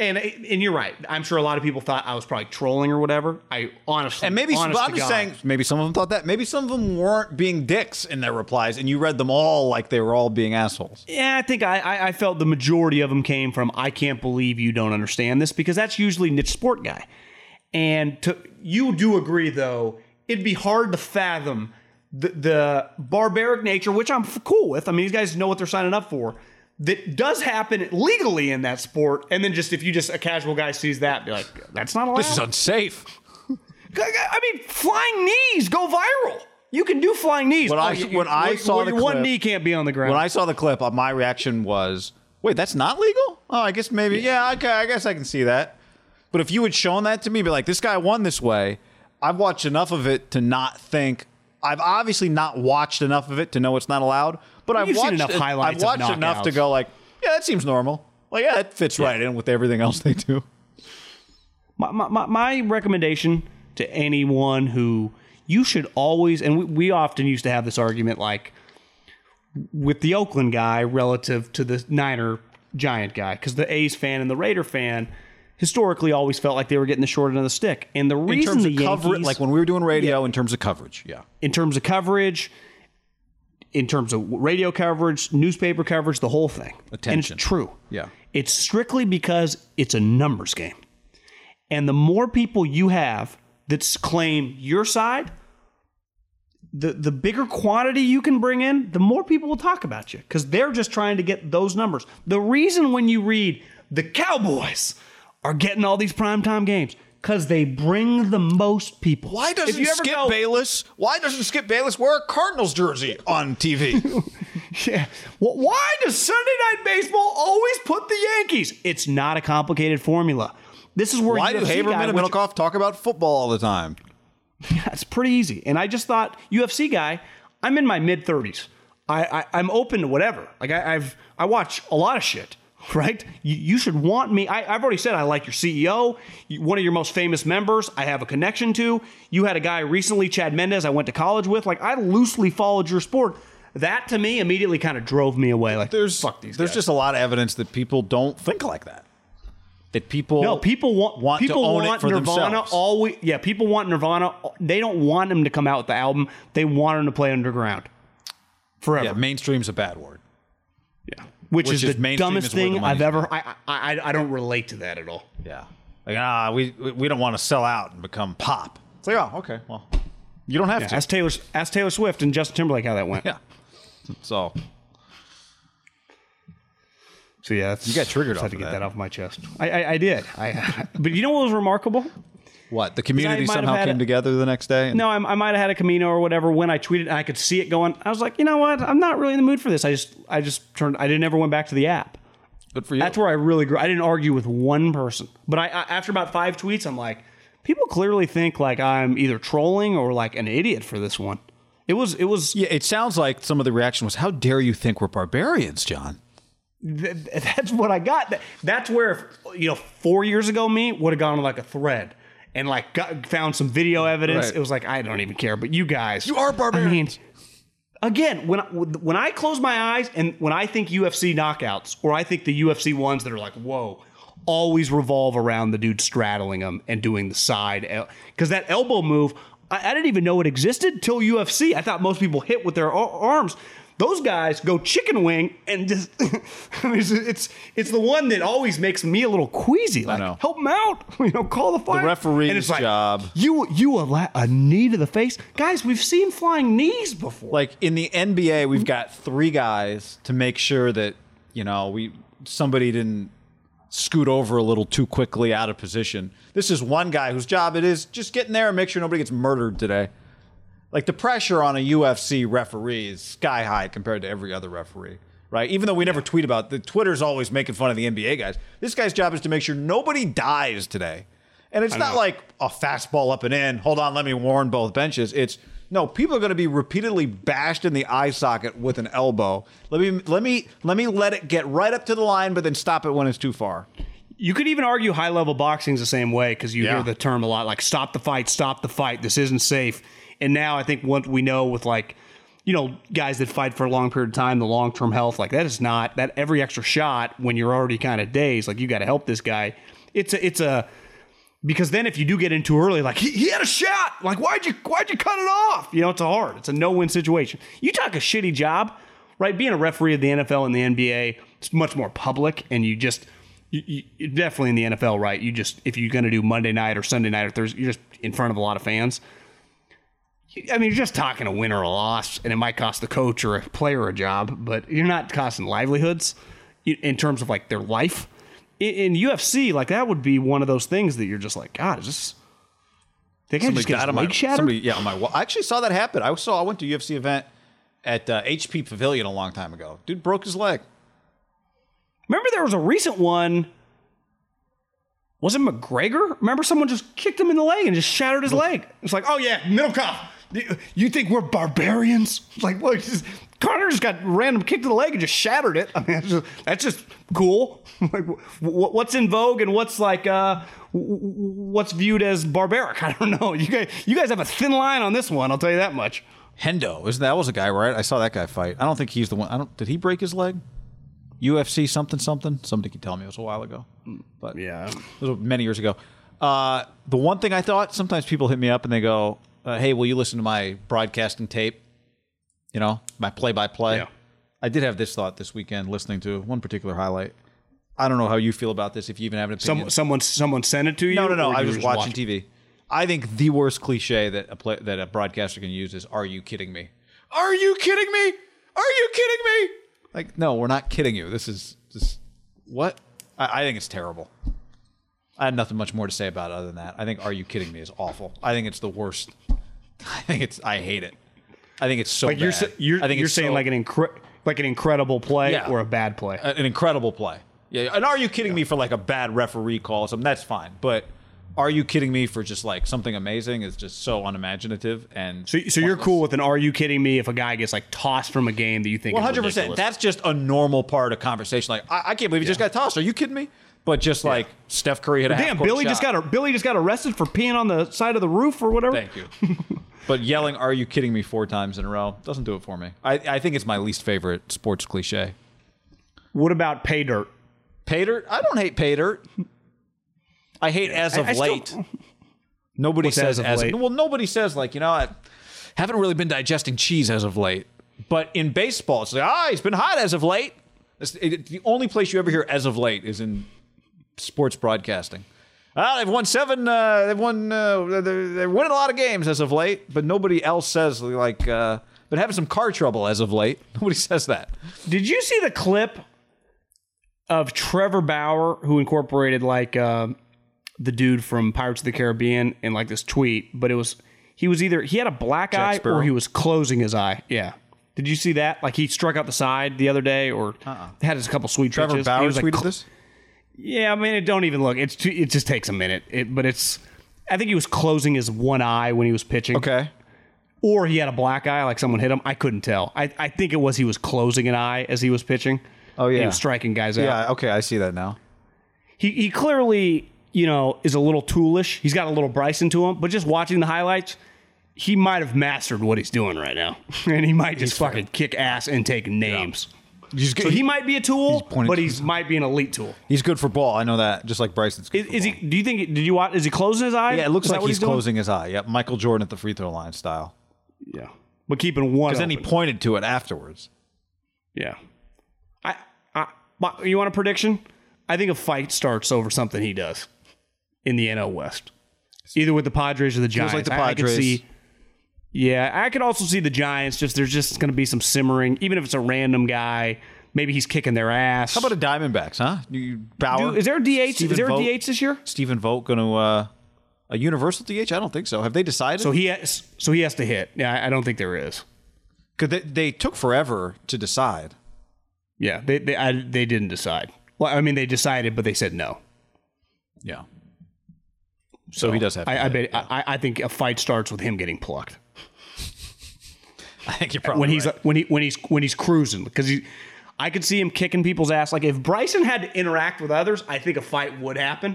And and you're right. I'm sure a lot of people thought I was probably trolling or whatever. I honestly, and maybe honest I'm just saying, maybe some of them thought that. Maybe some of them weren't being dicks in their replies, and you read them all like they were all being assholes. Yeah, I think I, I, I felt the majority of them came from I can't believe you don't understand this, because that's usually niche sport guy. And to, you do agree though, it'd be hard to fathom the, the barbaric nature, which I'm cool with. I mean, these guys know what they're signing up for. That does happen legally in that sport, and then just if you just a casual guy sees that, be like, that's not allowed. This is unsafe. I mean, flying knees go viral. You can do flying knees. When I, when you, I saw when the clip, one knee can't be on the ground. When I saw the clip, my reaction was, "Wait, that's not legal? Oh, I guess maybe. Yeah, okay, I guess I can see that." But if you had shown that to me, be like, "This guy won this way." I've watched enough of it to not think. I've obviously not watched enough of it to know it's not allowed. But I've watched, enough it, I've watched knockouts. enough to go like, yeah, that seems normal. Like, yeah, that fits yeah. right in with everything else they do. My, my, my recommendation to anyone who you should always, and we, we often used to have this argument like with the Oakland guy relative to the Niner Giant guy, because the A's fan and the Raider fan historically always felt like they were getting the short end of the stick. And the reason in terms the of Yankees... Cover- like when we were doing radio, yeah. in terms of coverage, yeah. In terms of coverage... In terms of radio coverage, newspaper coverage, the whole thing. Attention. And it's true. Yeah. It's strictly because it's a numbers game. And the more people you have that claim your side, the, the bigger quantity you can bring in, the more people will talk about you. Because they're just trying to get those numbers. The reason when you read the Cowboys are getting all these primetime games... Because they bring the most people. Why doesn't Skip go, Bayless? Why doesn't Skip Bayless wear a Cardinals jersey on T V? Yeah. Well, why does Sunday Night Baseball always put the Yankees? It's not a complicated formula. This is where why U F C do Haberman guy, and Middlecoff talk about football all the time? Yeah, it's pretty easy. And I just thought U F C guy. I'm in my mid thirties. I, I I'm open to whatever. Like I, I've I watch a lot of shit. Right? You, you should want me. I, I've already said I like your C E O, you, one of your most famous members I have a connection to. You had a guy recently, Chad Mendez, I went to college with. Like, I loosely followed your sport. That, to me, immediately kind of drove me away. Like, there's, fuck these there's guys. Just a lot of evidence that people don't think like that. That people no people want want people to own want it for Nirvana themselves. Always, yeah, people want Nirvana. They don't want him to come out with the album. They want him to play underground forever. Yeah, mainstream's a bad word. Yeah. Which, Which is, is the dumbest is thing I've ever. I, I I don't relate to that at all. Yeah, like ah, we we don't want to sell out and become pop. It's like oh, okay, well, you don't have yeah, to. Ask Taylor, ask Taylor Swift and Justin Timberlake how that went. Yeah. So. So yeah, that's, you got triggered. I had to get that. that off my chest. I I, I did. I but you know what was remarkable? What the community somehow came a, together the next day. And no, I, I might have had a Camino or whatever when I tweeted, and I could see it going. I was like, you know what? I'm not really in the mood for this. I just, I just turned. I didn't ever went back to the app. Good for you. That's where I really grew. I didn't argue with one person, but I, I after about five tweets, I'm like, people clearly think like I'm either trolling or like an idiot for this one. It was, it was. Yeah, it sounds like some of the reaction was, "How dare you think we're barbarians, John?" Th- that's what I got. That's where, if, you know, four years ago, me would have gone like a thread and like got, found some video evidence. Right. It was like, I don't even care. But you guys, you are barbarians. I mean, again, when when I close my eyes and when I think U F C knockouts, or I think the U F C ones that are like, whoa, always revolve around the dude straddling him and doing the side. Because el- that elbow move, I-, I didn't even know it existed till U F C. I thought most people hit with their ar- arms. Those guys go chicken wing and just I mean, it's it's the one that always makes me a little queasy. Like, I know. Help him out, you know, call the fire. The referee's and it's like, job. You you allow a knee to the face, guys. We've seen flying knees before. Like in the N B A, we've got three guys to make sure that you know we somebody didn't scoot over a little too quickly out of position. This is one guy whose job it is just get in there and make sure nobody gets murdered today. Like, the pressure on a U F C referee is sky high compared to every other referee, right? Even though we never tweet about it, Twitter's always making fun of the N B A guys. This guy's job is to make sure nobody dies today. And it's not know. like a fastball up and in. Hold on, let me warn both benches. It's, no, people are going to be repeatedly bashed in the eye socket with an elbow. Let me, let me, let me let it get right up to the line, but then stop it when it's too far. You could even argue high-level boxing's the same way because you yeah. hear the term a lot, like, stop the fight, stop the fight. This isn't safe. And now I think what we know with, like, you know, guys that fight for a long period of time, the long-term health, like, that is not, that every extra shot when you're already kind of dazed, like, you got to help this guy. It's a, it's a, because then if you do get in too early, like, he, he had a shot. Like, why'd you, why'd you cut it off? You know, it's a hard, it's a no-win situation. You talk a shitty job, right? Being a referee of the N F L and the N B A, it's much more public, and you just, you, you, definitely in the N F L, right? You just, if you're going to do Monday night or Sunday night or Thursday, you're just in front of a lot of fans. I mean, you're just talking a win or a loss, and it might cost the coach or a player a job, but you're not costing livelihoods in terms of, like, their life. In, in U F C, like, that would be one of those things that you're just like, God, is this... They can just get his leg shattered? Somebody, yeah, on my, I actually saw that happen. I saw. I went to a U F C event at uh, H P Pavilion a long time ago. Dude broke his leg. Remember there was a recent one... Was it McGregor? Remember someone just kicked him in the leg and just shattered his leg. It's like, oh, yeah, middle cuff. You think we're barbarians? It's like, well, just, Connor just got random kicked in the leg and just shattered it. I mean, that's just, that's just cool. Like, what's in vogue and what's like, uh, what's viewed as barbaric? I don't know. You guys, you guys have a thin line on this one. I'll tell you that much. Hendo, isn't that was a guy, right? I saw that guy fight. I don't think he's the one. I don't. Did he break his leg? U F C something something. Somebody could tell me. It was a while ago, but yeah, it was many years ago. Uh, the one thing I thought sometimes people hit me up and they go. Uh, hey, will you listen to my broadcasting tape? You know, my play-by-play. Yeah. I did have this thought this weekend listening to one particular highlight. I don't know how you feel about this, if you even have an opinion. Some, someone, someone sent it to you? No, no, no. I was just watching, watching T V. I think the worst cliche that a play, that a broadcaster can use is, are you kidding me? Are you kidding me? Are you kidding me? Like, no, we're not kidding you. This is just, what? I, I think it's terrible. I had nothing much more to say about it other than that. I think "Are you kidding me" is awful. I think it's the worst. I think it's. I hate it. I think it's so. Like bad. You're, you're, I think you're it's saying so, like an incre- like an incredible play yeah, or a bad play. An incredible play. Yeah. And "Are you kidding yeah. me" for like a bad referee call or something. That's fine. But "Are you kidding me" for just like something amazing is just so unimaginative and. So, so you're cool with an "Are you kidding me" if a guy gets like tossed from a game that you think. One hundred percent. That's just a normal part of conversation. Like I, I can't believe he yeah. just got tossed. Are you kidding me? But just like yeah. Steph Curry had a half-court shot. Damn, Billy just got a, Billy just got arrested for peeing on the side of the roof or whatever. Thank you. But yelling "Are you kidding me" four times in a row doesn't do it for me. I, I think it's my least favorite sports cliche. What about pay dirt? Pay dirt? I don't hate pay dirt. I hate as of I, I late. Still... Nobody What's says as of as late. Of, well, nobody says like, you know, I haven't really been digesting cheese as of late. But in baseball, it's like, ah, oh, he's been hot as of late. It's, it, the only place you ever hear "as of late" is in sports broadcasting. Ah, they've won seven. Uh, they've won. Uh, they're winning a lot of games as of late, but nobody else says like. Uh, been having some car trouble as of late. Nobody says that. Did you see the clip of Trevor Bauer who incorporated like uh, the dude from Pirates of the Caribbean in like this tweet? But it was he was either he had a black Jack eye Sparrow. Or he was closing his eye. Yeah. Did you see that? Like he struck out the side the other day, or uh-uh. had a couple sweet Trevor pitches. Bauer he was, like, tweeted cl- this. Yeah, I mean, it don't even look. It's too, it just takes a minute. It, but it's, I think he was closing his one eye when he was pitching. Okay. Or he had a black eye, like someone hit him. I couldn't tell. I, I think it was he was closing an eye as he was pitching. Oh, yeah. He was striking guys out. Yeah, okay, I see that now. He he clearly, you know, is a little toolish. He's got a little Bryson to him, but just watching the highlights, he might have mastered what he's doing right now. And he might just he's fucking fair. kick ass and take names. Yeah. He's good. So he might be a tool, he's but he might be an elite tool. He's good for ball. I know that, just like Bryson's good. Is, for is ball. he? Do you think? Did you watch? Is he closing his eye? Yeah, it looks is like he's, he's closing his eye. Yep, Michael Jordan at the free throw line style. Yeah, but keeping one. Because then he pointed to it afterwards. Yeah, I. I you want a prediction? I think a fight starts over something he does in the N L West, either with the Padres or the Giants. Feels like the Padres. I, I could see. Yeah, I could also see the Giants. Just there's just going to be some simmering, even if it's a random guy. Maybe he's kicking their ass. How about a Diamondbacks, huh? You, Bauer, Dude, is there a D H? Steven is there Vogt, a D H this year? Stephen Vogt going to uh, a universal D H? I don't think so. Have they decided? So he has, so he has to hit. Yeah, I don't think there is. Because they, they took forever to decide. Yeah, they they I, they didn't decide. Well, I mean, they decided, but they said no. Yeah. So, so he does have. To I, I bet. Yeah. I, I think a fight starts with him getting plucked. I think you're probably when he's right. when he when he's when he's cruising because he, I could see him kicking people's ass. Like if Bryson had to interact with others, I think a fight would happen,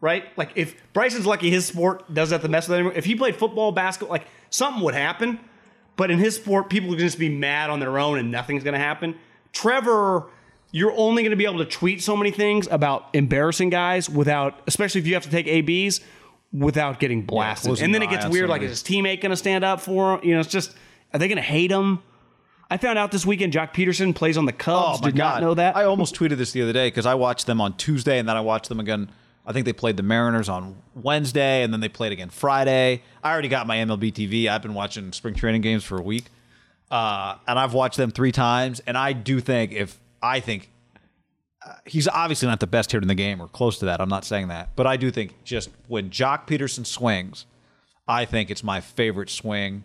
right? Like if Bryson's lucky, his sport doesn't have to mess with anyone. If he played football, basketball, like something would happen. But in his sport, people would just be mad on their own, and nothing's going to happen. Trevor, you're only going to be able to tweet so many things about embarrassing guys without, especially if you have to take A Bs, without getting blasted. Yeah, and then the it gets weird. Somebody. Like is his teammate going to stand up for him? You know, it's just. Are they going to hate him? I found out this weekend Jock Peterson plays on the Cubs. Oh, did God. not know that. I almost tweeted this the other day because I watched them on Tuesday, and then I watched them again. I think they played the Mariners on Wednesday, and then they played again Friday. I already got my M L B T V. I've been watching spring training games for a week, uh, and I've watched them three times. And I do think if I think uh, he's obviously not the best hitter in the game or close to that. I'm not saying that. But I do think just when Jock Peterson swings, I think it's my favorite swing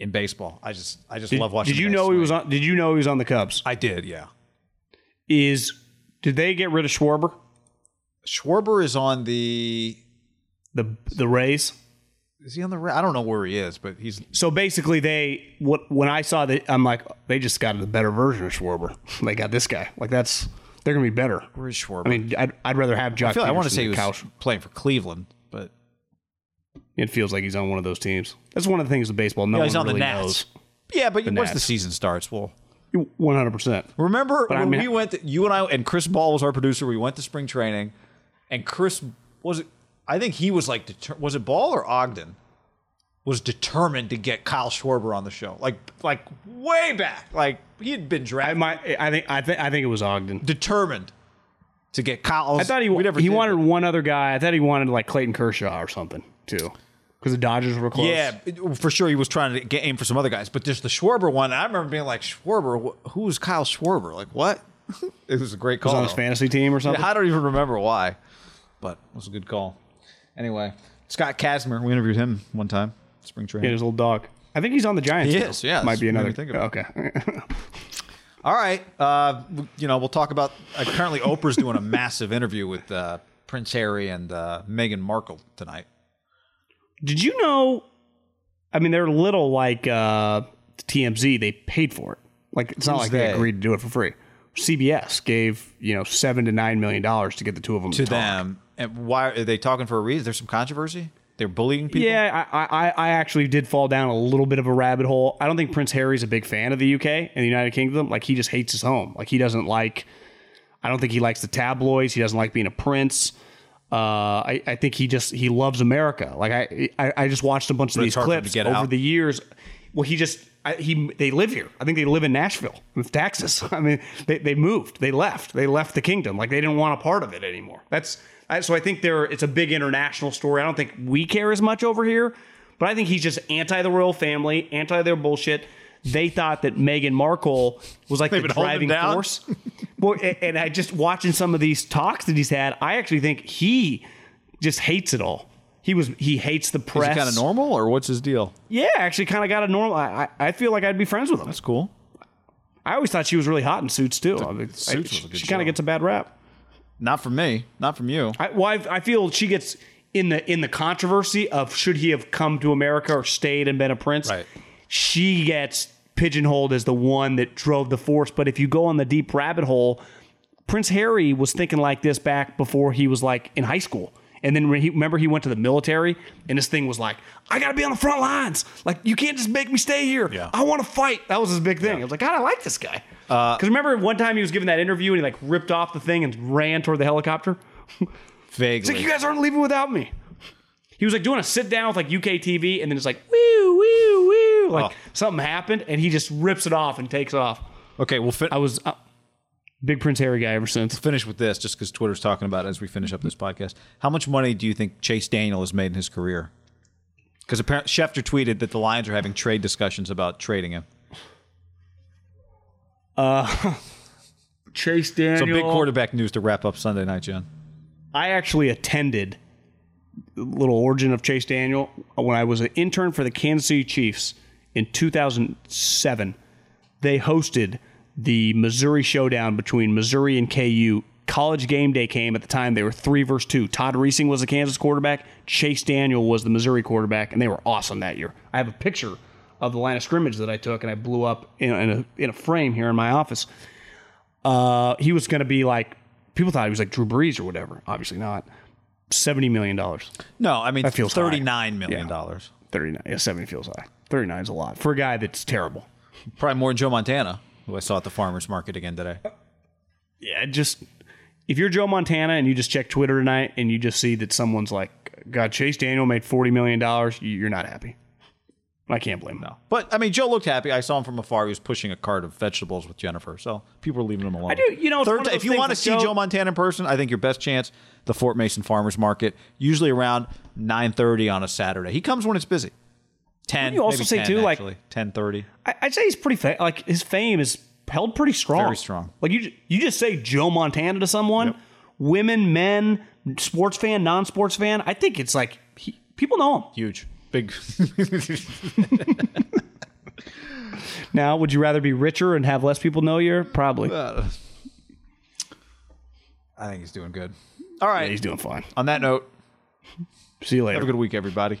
in baseball. I just I just did, love watching. Did you know swing. he was on did you know he was on the Cubs? I did, yeah. Is did they get rid of Schwarber? Schwarber is on the the the Rays. Is he on the Rays? I don't know where he is, but he's So basically they what when I saw that I'm like they just got a better version of Schwarber. They got this guy. Like that's they're going to be better. Where is Schwarber? I mean, I'd, I'd rather have Jock I, feel like I want to say he was Kyle. playing for Cleveland, but it feels like he's on one of those teams. That's one of the things with baseball. No yeah, one he's on really the Nats. knows. Yeah, but the once Nats. the season starts, well, one hundred percent. Remember but when I mean, we went? To, you and I and Chris Ball was our producer. We went to spring training, and Chris was it? I think he was like, was it Ball or Ogden? Was determined to get Kyle Schwarber on the show, like like way back. Like he had been drafted. I, my, I think I think I think it was Ogden. Determined to get Kyle. I thought he we never he did, wanted but. one other guy. I thought he wanted like Clayton Kershaw or something too. Because the Dodgers were close. Yeah, for sure he was trying to get aim for some other guys. But just the Schwarber one, I remember being like, Schwarber, who's Kyle Schwarber? Like, what? It was a great call. It was on his fantasy team or something? I don't even remember why, but it was a good call. Anyway, Scott Kazmir, we interviewed him one time, spring training. Yeah, his old dog. I think he's on the Giants. He is, yeah. Might be another. Think about okay. All right. Uh, you know, we'll talk about, uh, currently Oprah's doing a massive interview with uh, Prince Harry and uh, Meghan Markle tonight. Did you know, I mean, they're little like uh, T M Z. They paid for it. Like, it's Who's not like they? they agreed to do it for free. C B S gave, you know, seven to nine million dollars to get the two of them to, to them. Talk. And why are they talking for a reason? There's some controversy? They're bullying people? Yeah, I, I, I actually did fall down a little bit of a rabbit hole. I don't think Prince Harry's a big fan of the U K and the United Kingdom. Like, he just hates his home. Like, he doesn't like, I don't think he likes the tabloids. He doesn't like being a prince. Uh, I, I think he just he loves America. Like I, I, I just watched a bunch of these clips over out. the years. Well, he just I, he they live here. I think they live in Nashville with Texas. I mean, they, they moved. They left. They left the kingdom. Like they didn't want a part of it anymore. That's I, so I think there it's a big international story. I don't think we care as much over here, but I think he's just anti the royal family, anti their bullshit. They thought that Meghan Markle was like They've the driving force. Boy, and I just watching some of these talks that he's had, I actually think he just hates it all. He was he hates the press. Is he kind of normal or what's his deal? Yeah, actually kind of got a normal. I, I feel like I'd be friends with him. That's cool. I always thought she was really hot in Suits too. I mean, Suits I, was a good she kind of gets a bad rap. Not from me. Not from you. I, well, I've, I feel she gets in the in the controversy of should he have come to America or stayed and been a prince. Right. She gets pigeonholed as the one that drove the force. But if you go on the deep rabbit hole, Prince Harry was thinking like this back before he was like in high school. And then he, remember he went to the military and this thing was like, I got to be on the front lines. Like, you can't just make me stay here. Yeah. I want to fight. That was his big thing. Yeah. I was like, God, I like this guy. Because uh, remember one time he was giving that interview and he like ripped off the thing and ran toward the helicopter? Vaguely. It's like, you guys aren't leaving without me. He was like doing a sit down with like U K T V and then it's like, woo, woo, woo. Like oh. something happened and he just rips it off and takes off. Okay, well, fin- I was... Uh, Big Prince Harry guy ever since. We'll finish with this, just because Twitter's talking about it as we finish up this podcast. How much money do you think Chase Daniel has made in his career? Because apparently Schefter tweeted that the Lions are having trade discussions about trading him. Uh, Chase Daniel. So big quarterback news to wrap up Sunday night, John. I actually attended the little origin of Chase Daniel when I was an intern for the Kansas City Chiefs in two thousand seven. They hosted the Missouri showdown between Missouri and K U. College game day came. At the time, they were three versus two. Todd Reesing was the Kansas quarterback. Chase Daniel was the Missouri quarterback, and they were awesome that year. I have a picture of the line of scrimmage that I took, and I blew up in, in, a, in a frame here in my office. Uh, he was going to be like, people thought he was like Drew Brees or whatever. Obviously not. seventy million dollars. No, I mean, that feels thirty-nine million dollars. Yeah. thirty-nine. Yeah, seventy feels high. thirty-nine is a lot for a guy that's terrible. Probably more than Joe Montana, who I saw at the farmer's market again today. Yeah, just, if you're Joe Montana and you just check Twitter tonight and you just see that someone's like, God, Chase Daniel made forty million dollars, you're not happy. I can't blame him. No. But, I mean, Joe looked happy. I saw him from afar. He was pushing a cart of vegetables with Jennifer, so people are leaving him alone. I do, you know, Third, if you want to see Joe, Joe Montana in person, I think your best chance, the Fort Mason farmer's market, usually around nine thirty on a Saturday. He comes when it's busy. ten, you also say ten, too, actually, like ten thirty. I, I'd say he's pretty fa- like his fame is held pretty strong. Very strong. Like you, you just say Joe Montana to someone, yep. Women, men, sports fan, non-sports fan. I think it's like he, people know him. Huge, big. Now, would you rather be richer and have less people know you? Probably. Uh, I think he's doing good. All right, yeah, he's doing fine. On that note, see you later. Have a good week, everybody.